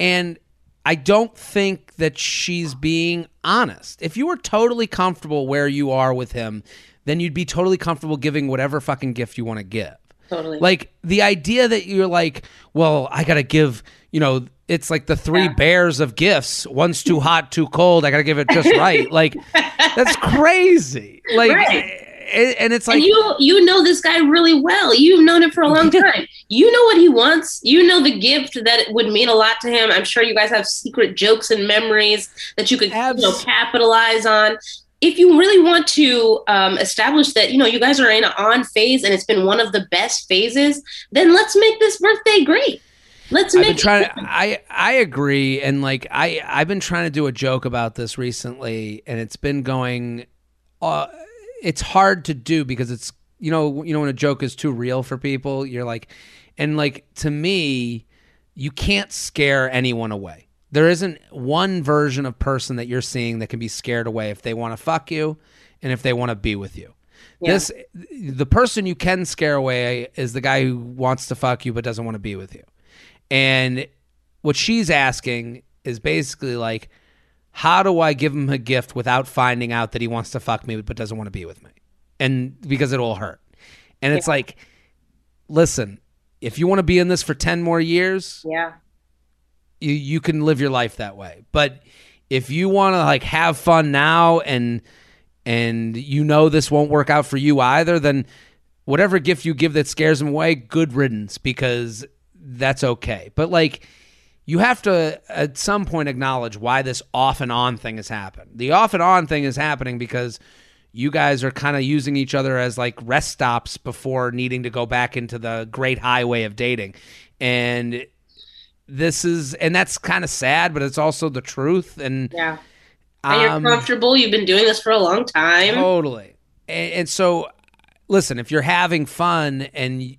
And I don't think that she's being honest. If you were totally comfortable where you are with him, then you'd be totally comfortable giving whatever fucking gift you want to give. Totally. Like the idea that you're like, well, I got to give, you know, it's like the three bears of gifts. One's too hot, too cold. I got to give it just right. Like, that's crazy. Like, and it's like, and you know, this guy really well. You've known him for a long time. You know what he wants. You know, the gift that would mean a lot to him. I'm sure you guys have secret jokes and memories that you could capitalize on. If you really want to establish that, you know, you guys are in an on phase and it's been one of the best phases, then let's make this birthday great. Let's make it. I agree. And like, I've been trying to do a joke about this recently, and it's been going, it's hard to do because it's, you know, when a joke is too real for people, you're like, and like, to me, you can't scare anyone away. There isn't one version of person that you're seeing that can be scared away if they want to fuck you and if they want to be with you. Yeah. The person you can scare away is the guy who wants to fuck you but doesn't want to be with you. And what she's asking is basically like, how do I give him a gift without finding out that he wants to fuck me but doesn't want to be with me? and because it'll hurt. And it's like, listen, if you want to be in this for 10 more years, you can live your life that way. But if you want to like have fun now and you know this won't work out for you either, then whatever gift you give that scares them away, good riddance, because that's okay. But like, you have to at some point acknowledge why this off and on thing has happened. The off and on thing is happening because you guys are kind of using each other as like rest stops before needing to go back into the great highway of dating. And this is, and that's kind of sad, but it's also the truth. And yeah, and you're comfortable. You've been doing this for a long time. Totally. And so listen, if you're having fun and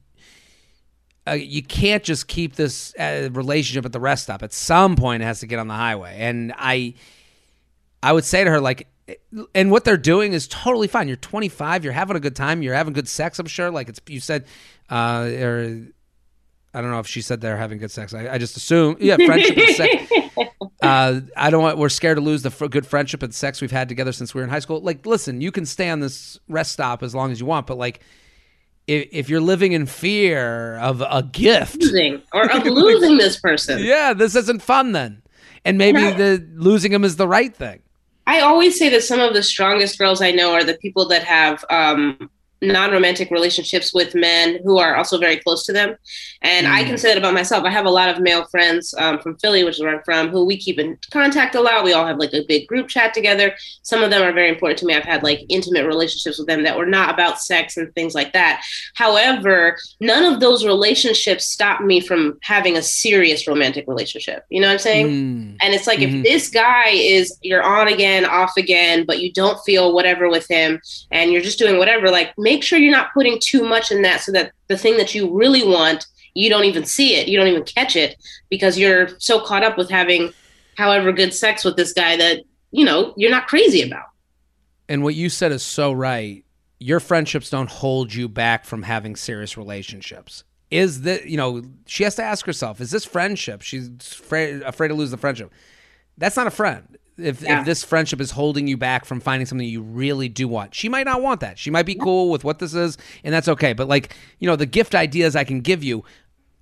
you can't just keep this relationship at the rest stop, at some point it has to get on the highway. And I would say to her, like, and what they're doing is totally fine. You're 25. You're having a good time. You're having good sex, I'm sure. Like it's, you said, or I don't know if she said they're having good sex. I just assume. Yeah, friendship and sex. I don't want, we're scared to lose the good friendship and sex we've had together since we were in high school. Like, listen, you can stay on this rest stop as long as you want, but like, if you're living in fear of a gift losing this person, yeah, this isn't fun then. And maybe the losing him is the right thing. I always say that some of the strongest girls I know are the people that have non-romantic relationships with men who are also very close to them. And I can say that about myself. I have a lot of male friends from Philly, which is where I'm from, who we keep in contact a lot. We all have like a big group chat together. Some of them are very important to me. I've had like intimate relationships with them that were not about sex and things like that. However, none of those relationships stopped me from having a serious romantic relationship. You know what I'm saying? And it's like, if this guy is, you're on again, off again, but you don't feel whatever with him and you're just doing whatever, like make sure you're not putting too much in that so that the thing that you really want, you don't even see it. You don't even catch it because you're so caught up with having however good sex with this guy that, you know, you're not crazy about. And what you said is so right. Your friendships don't hold you back from having serious relationships. Is that, you know, she has to ask herself, is this friendship? She's afraid to lose the friendship. That's not a friend. If this friendship is holding you back from finding something you really do want, she might not want that. She might be cool with what this is, and that's okay. But like, you know, the gift ideas I can give you,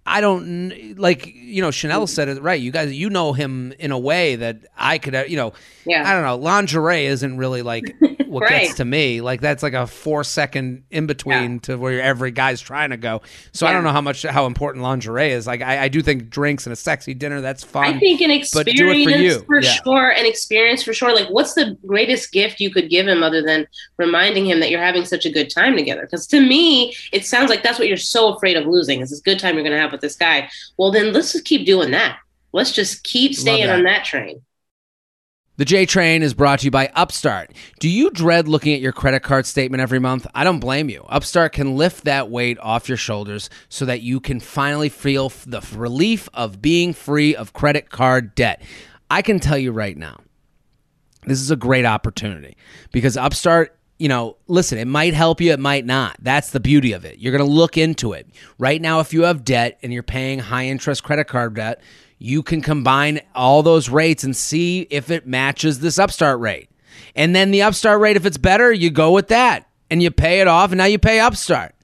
I don't like, you know, Chanel said it right. You guys, you know him in a way that I could, you know, I don't know. Lingerie isn't really like what gets to me. Like that's like a 4-second in between to where every guy's trying to go. So I don't know how important lingerie is. Like I do think drinks and a sexy dinner, that's fun. I think an experience an experience for sure. Like what's the greatest gift you could give him other than reminding him that you're having such a good time together? Because to me, it sounds like that's what you're so afraid of losing is this good time you're going to have with this guy. Well, then let's just keep doing that. Let's just keep staying on that train. The J Train is brought to you by Upstart. Do you dread looking at your credit card statement every month? I don't blame you. Upstart can lift that weight off your shoulders so that you can finally feel the relief of being free of credit card debt. I can tell you right now, this is a great opportunity because Upstart, you know, listen, it might help you, it might not. That's the beauty of it. You're going to look into it. Right now, if you have debt and you're paying high interest credit card debt, you can combine all those rates and see if it matches this Upstart rate. And then the Upstart rate, if it's better, you go with that and you pay it off and now you pay Upstart.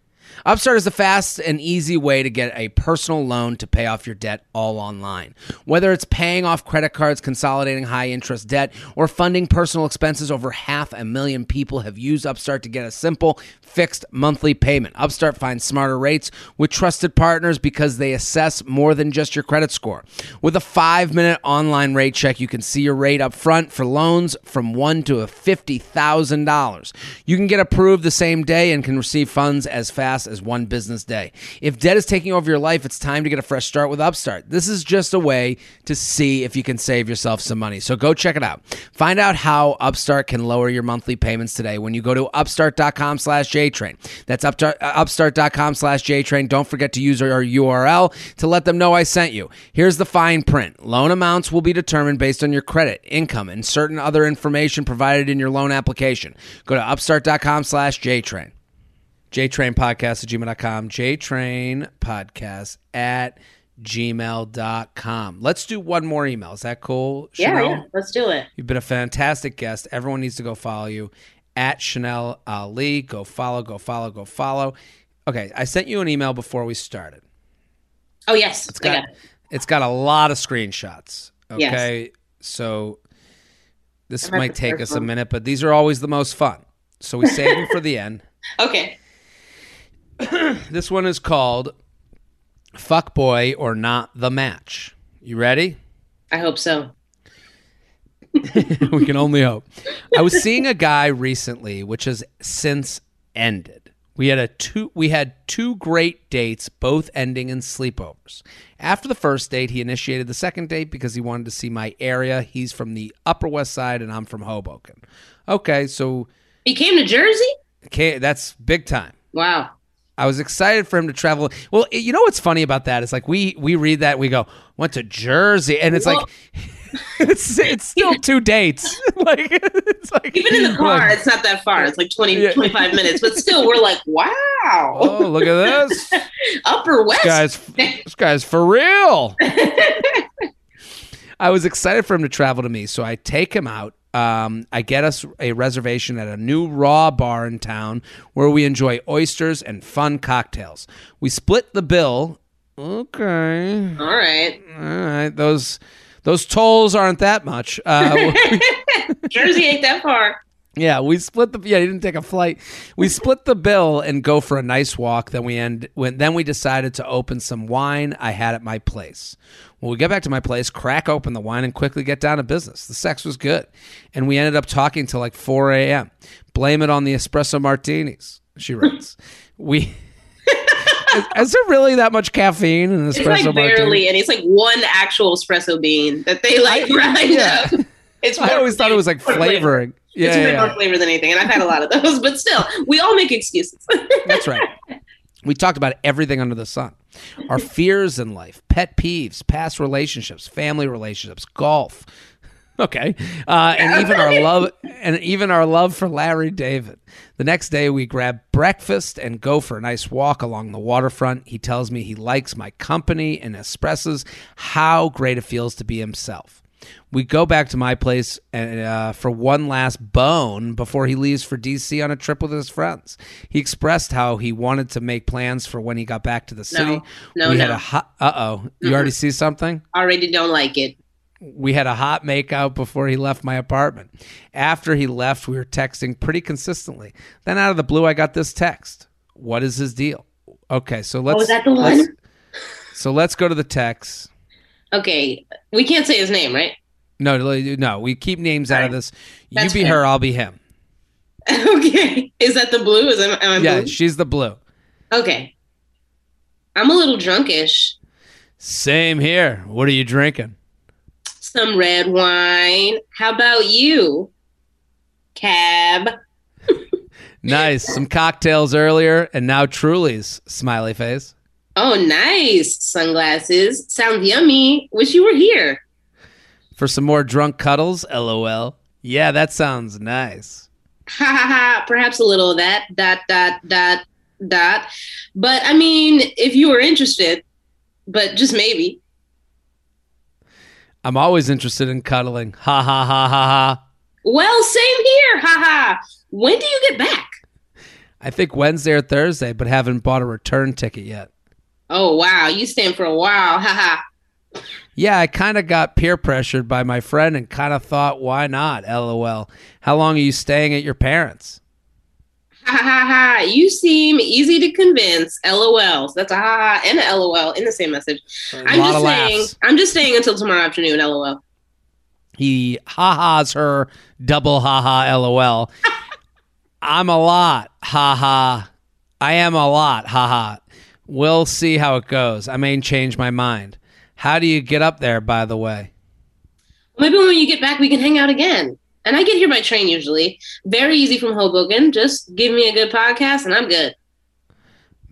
Upstart is the fast and easy way to get a personal loan to pay off your debt all online. Whether it's paying off credit cards, consolidating high-interest debt, or funding personal expenses, over 500,000 people have used Upstart to get a simple, fixed monthly payment. Upstart finds smarter rates with trusted partners because they assess more than just your credit score. With a 5-minute online rate check, you can see your rate up front for loans from $1 to $50,000. You can get approved the same day and can receive funds as fast as one business day. If debt is taking over your life, it's time to get a fresh start with Upstart. This is just a way to see if you can save yourself some money. So go check it out. Find out how Upstart can lower your monthly payments today when you go to upstart.com/JTrain. That's upstart.com/JTrain. Don't forget to use our URL to let them know I sent you. Here's the fine print. Loan amounts will be determined based on your credit, income, and certain other information provided in your loan application. Go to upstart.com/JTrain. JTrainPodcast@gmail.com. JTrainPodcast@gmail.com. Let's do one more email. Is that cool, Chanel? Yeah, let's do it. You've been a fantastic guest. Everyone needs to go follow you at Chanel Ali. Go follow, go follow, go follow. Okay, I sent you an email before we started. Oh, yes. It's got a lot of screenshots. Okay, yes. So this might take us a minute, but these are always the most fun. So we save them for the end. Okay. This one is called Fuck Boy or Not the Match. You ready? I hope so. We can only hope. I was seeing a guy recently, which has since ended. We had two great dates, both ending in sleepovers. After the first date, he initiated the second date because he wanted to see my area. He's from the Upper West Side and I'm from Hoboken. Okay, so he came to Jersey? Okay, that's big time. Wow. I was excited for him to travel. Well, you know what's funny about that? It's like we read that, we go, went to Jersey, and it's like it's still two dates. Like, it's like, even in the car, like, it's not that far. It's like 25 minutes, but still we're like, wow. Oh, look at this. Upper West. This guy's for real. I was excited for him to travel to me, so I take him out. I get us a reservation at a new raw bar in town where we enjoy oysters and fun cocktails. We split the bill. Okay. All right. Those tolls aren't that much. Jersey ain't that far. Yeah, he didn't take a flight. We split the bill and go for a nice walk. Then we decided to open some wine I had at my place. When we get back to my place, crack open the wine and quickly get down to business. The sex was good, and we ended up talking till like 4 a.m. Blame it on the espresso martinis, she writes. Is there really that much caffeine in an espresso martini? It's like barely, and it's like one actual espresso bean that they like grind up. I always thought it was like flavoring. Yeah, it's more flavor than anything, and I've had a lot of those, but still, we all make excuses. That's right. We talked about everything under the sun. Our fears in life, pet peeves, past relationships, family relationships, golf. Okay. And even our love for Larry David. The next day we grab breakfast and go for a nice walk along the waterfront. He tells me he likes my company and expresses how great it feels to be himself. We go back to my place for one last bone before he leaves for D.C. on a trip with his friends. He expressed how he wanted to make plans for when he got back to the city. You already see something? Already don't like it. We had a hot makeout before he left my apartment. After he left, we were texting pretty consistently. Then out of the blue, I got this text. What is his deal? Okay, so let's... Oh, is that the one? So let's go to the text. Okay, we can't say his name, right? No, we keep names out of this. That's you be fair. Her, I'll be him. Okay. Is that the blue? Am I blue? Yeah, she's the blue. Okay. I'm a little drunkish. Same here. What are you drinking? Some red wine. How about you? Cab. Nice. Some cocktails earlier and now Truly's. Smiley face. Oh, nice. Sunglasses. Sounds yummy. Wish you were here. For some more drunk cuddles, LOL. Yeah, that sounds nice. Ha ha ha. Perhaps a little of that. Dot, dot, dot, dot. But, I mean, if you were interested, but just maybe. I'm always interested in cuddling. Ha ha ha ha ha. Well, same here. Ha ha. When do you get back? I think Wednesday or Thursday, but haven't bought a return ticket yet. Oh, wow. You stand for a while. Ha ha. Yeah, I kind of got peer pressured by my friend and kind of thought, why not? LOL. How long are you staying at your parents? Ha ha ha. You seem easy to convince. LOL. So that's a ha ha and a LOL in the same message. I'm just staying until tomorrow afternoon. LOL. He ha ha's her double ha ha LOL. I'm a lot. Ha ha. I am a lot. Ha ha. We'll see how it goes. I may change my mind. How do you get up there, by the way? Maybe when you get back, we can hang out again. And I get here by train usually. Very easy from Hoboken. Just give me a good podcast and I'm good.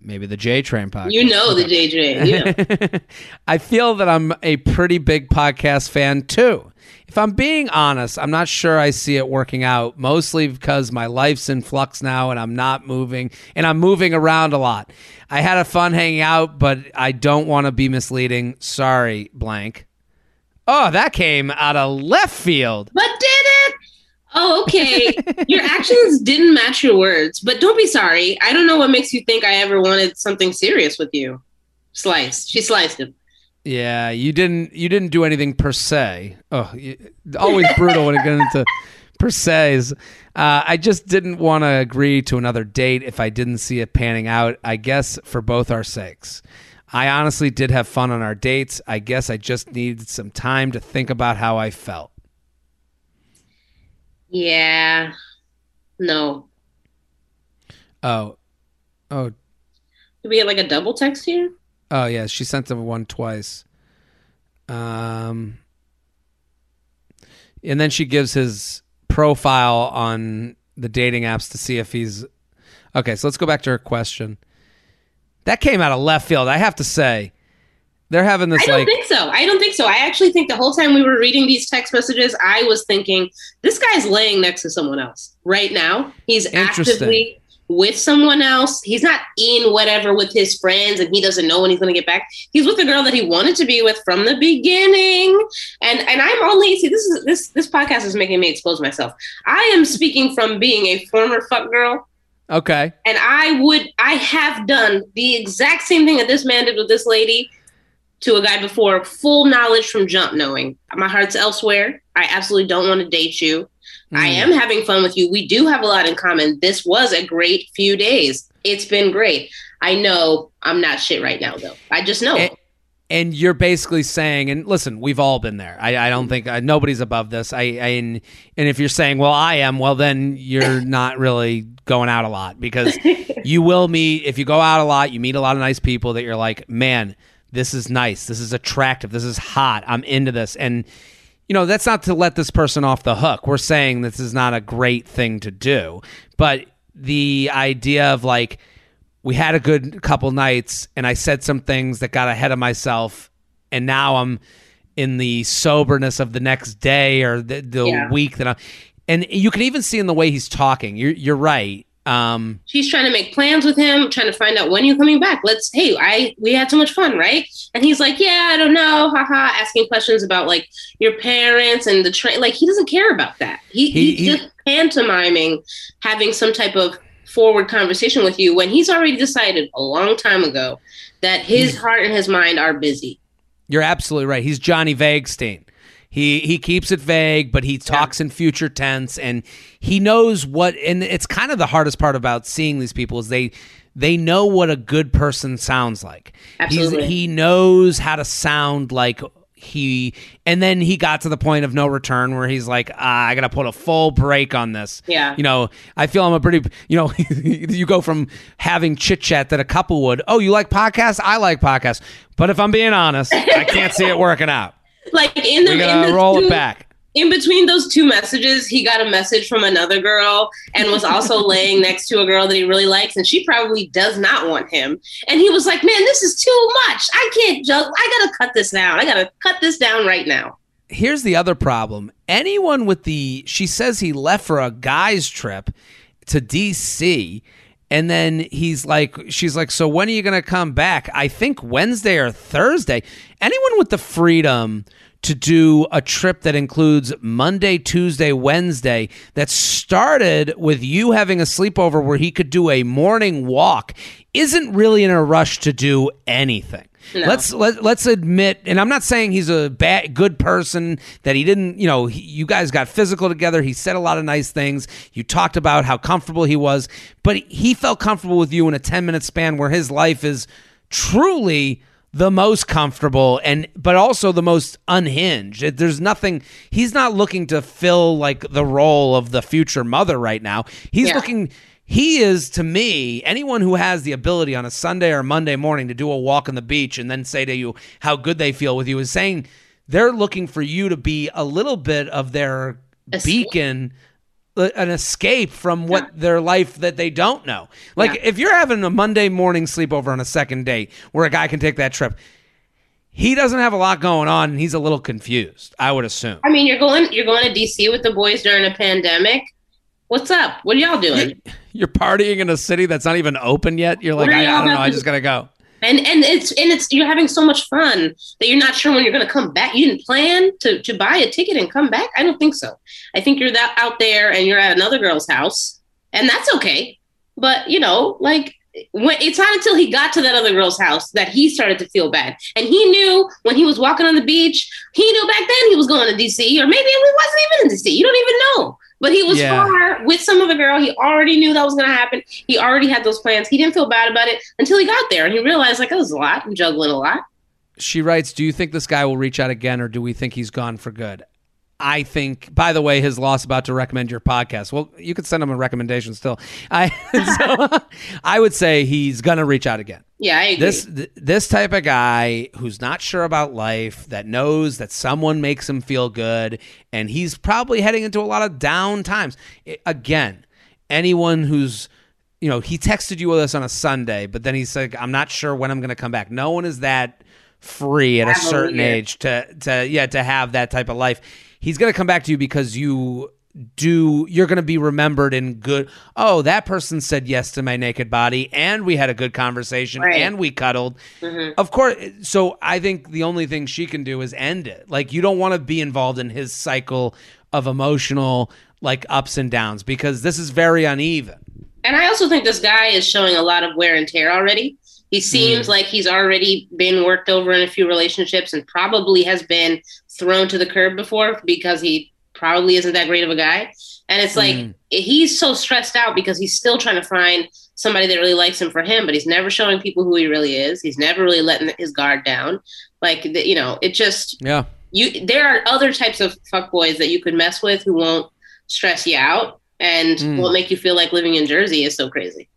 Maybe the JTrain podcast. You know the JTrain. You know. I feel that I'm a pretty big podcast fan too. If I'm being honest, I'm not sure I see it working out, mostly because my life's in flux now and I'm moving around a lot. I had a fun hanging out, but I don't want to be misleading. Sorry, blank. Oh, that came out of left field. But did it? Oh, okay. Your actions didn't match your words, but don't be sorry. I don't know what makes you think I ever wanted something serious with you. Slice. She sliced him. Yeah, you didn't do anything per se. Oh, always brutal when it goes into per ses. I just didn't want to agree to another date if I didn't see it panning out, I guess, for both our sakes. I honestly did have fun on our dates. I guess I just needed some time to think about how I felt. Yeah. No. Oh. Did we get like a double text here? Oh, yeah. She sent them one twice. And then she gives his profile on the dating apps to see if he's... Okay, so let's go back to her question. That came out of left field, I have to say. They're having this. I don't think so. I actually think the whole time we were reading these text messages, I was thinking, this guy's laying next to someone else right now. He's actively with someone else. He's not in whatever with his friends, and he doesn't know when he's going to get back. He's with the girl that he wanted to be with from the beginning. And I'm only this podcast is making me expose myself. I am speaking from being a former fuck girl. Okay. And I have done the exact same thing that this man did with this lady to a guy before. Full knowledge from jump, knowing my heart's elsewhere. I absolutely don't want to date you. I am having fun with you. We do have a lot in common. This was a great few days. It's been great. I know I'm not shit right now, though. I just know. And you're basically saying, and listen, we've all been there. I don't think nobody's above this. And if you're saying, well, I am, well, then you're not really going out a lot, because you will meet, if you go out a lot, you meet a lot of nice people that you're like, man, this is nice. This is attractive. This is hot. I'm into this. And, you know, that's not to let this person off the hook. We're saying this is not a great thing to do. But the idea of like, we had a good couple nights and I said some things that got ahead of myself, and now I'm in the soberness of the next day or the week that I'm, and you can even see in the way he's talking. You're right. She's trying to make plans with him, trying to find out when you're coming back. We had so much fun, right? And he's like, yeah, I don't know. Haha. Asking questions about like your parents and the train. Like, he doesn't care about that. He's just pantomiming having some type of forward conversation with you when he's already decided a long time ago that his heart and his mind are busy. You're absolutely right. He's Johnny Vaguestein. He keeps it vague, but he talks in future tense, and he knows what, and it's kind of the hardest part about seeing these people is they know what a good person sounds like. Absolutely. He knows how to sound like and then he got to the point of no return where he's like, I got to put a full brake on this. Yeah. You know, I feel I'm a pretty, you know, you go from having chit chat that a couple would, oh, you like podcasts? I like podcasts. But if I'm being honest, I can't see it working out. Like roll it back. In between those two messages, he got a message from another girl and was also laying next to a girl that he really likes, and she probably does not want him. And he was like, man, this is too much. I can't juggle. I got to cut this down. I got to cut this down right now. Here's the other problem. Anyone with she says he left for a guy's trip to DC, and then she's like, so when are you going to come back? I think Wednesday or Thursday. Anyone with the freedom to do a trip that includes Monday, Tuesday, Wednesday, that started with you having a sleepover where he could do a morning walk, isn't really in a rush to do anything. No. Let's admit, and I'm not saying he's a good person, that he didn't, you know, you guys got physical together. He said a lot of nice things. You talked about how comfortable he was, but he felt comfortable with you in a 10-minute span where his life is truly the most comfortable, but also the most unhinged. There's nothing. He's not looking to fill like the role of the future mother right now. He is, to me, anyone who has the ability on a Sunday or Monday morning to do a walk on the beach and then say to you how good they feel with you, is saying they're looking for you to be a little bit of their beacon, an escape from what their life that they don't know. Like if you're having a Monday morning sleepover on a second date where a guy can take that trip, he doesn't have a lot going on and he's a little confused, I would assume. I mean, you're going to DC with the boys during a pandemic. What's up? What are y'all doing? You're partying in a city that's not even open yet. You're like, I don't know. I just got to go. And it's you're having so much fun that you're not sure when you're going to come back. You didn't plan to buy a ticket and come back. I don't think so. I think you're that out there and you're at another girl's house, and that's okay. But you know, like, when it's not until he got to that other girl's house that he started to feel bad. And he knew when he was walking on the beach, he knew back then he was going to DC, or maybe he wasn't even in DC. You don't even know. But he was far with some other girl. He already knew that was going to happen. He already had those plans. He didn't feel bad about it until he got there. And he realized, like, it was a lot. I'm juggling a lot. She writes, do you think this guy will reach out again, or do we think he's gone for good? I think, by the way, his loss about to recommend your podcast. Well, you could send him a recommendation still. I would say he's going to reach out again. Yeah, I agree. This type of guy who's not sure about life, that knows that someone makes him feel good, and he's probably heading into a lot of down times. Again, anyone who's, you know, he texted you with us on a Sunday, but then he's like, I'm not sure when I'm going to come back. No one is that free at a certain age to have that type of life. He's going to come back to you because you're going to be remembered in good. Oh, that person said yes to my naked body, and we had a good conversation, and we cuddled. Mm-hmm. Of course. So I think the only thing she can do is end it. Like, you don't want to be involved in his cycle of emotional, like, ups and downs, because this is very uneven. And I also think this guy is showing a lot of wear and tear already. He seems like he's already been worked over in a few relationships and probably has been thrown to the curb before because he probably isn't that great of a guy. And it's like, he's so stressed out because he's still trying to find somebody that really likes him for him, but he's never showing people who he really is. He's never really letting his guard down. Like, you know, it just, there are other types of fuckboys that you could mess with who won't stress you out and won't make you feel like living in Jersey is so crazy.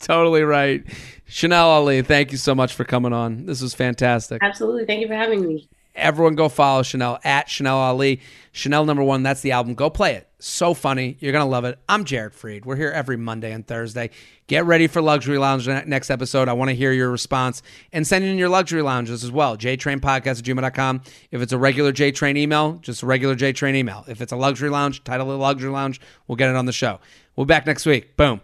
Totally right. Chanel Ali, thank you so much for coming on. This was fantastic. Absolutely. Thank you for having me. Everyone go follow Chanel at Chanel Ali. Chanel #1, that's the album. Go play it. So funny. You're going to love it. I'm Jared Freid. We're here every Monday and Thursday. Get ready for Luxury Lounge next episode. I want to hear your response. And send in your Luxury Lounges as well. JTrainPodcast@gmail.com. If it's a regular JTrain email, just a regular JTrain email. If it's a Luxury Lounge, title it Luxury Lounge. We'll get it on the show. We'll be back next week. Boom.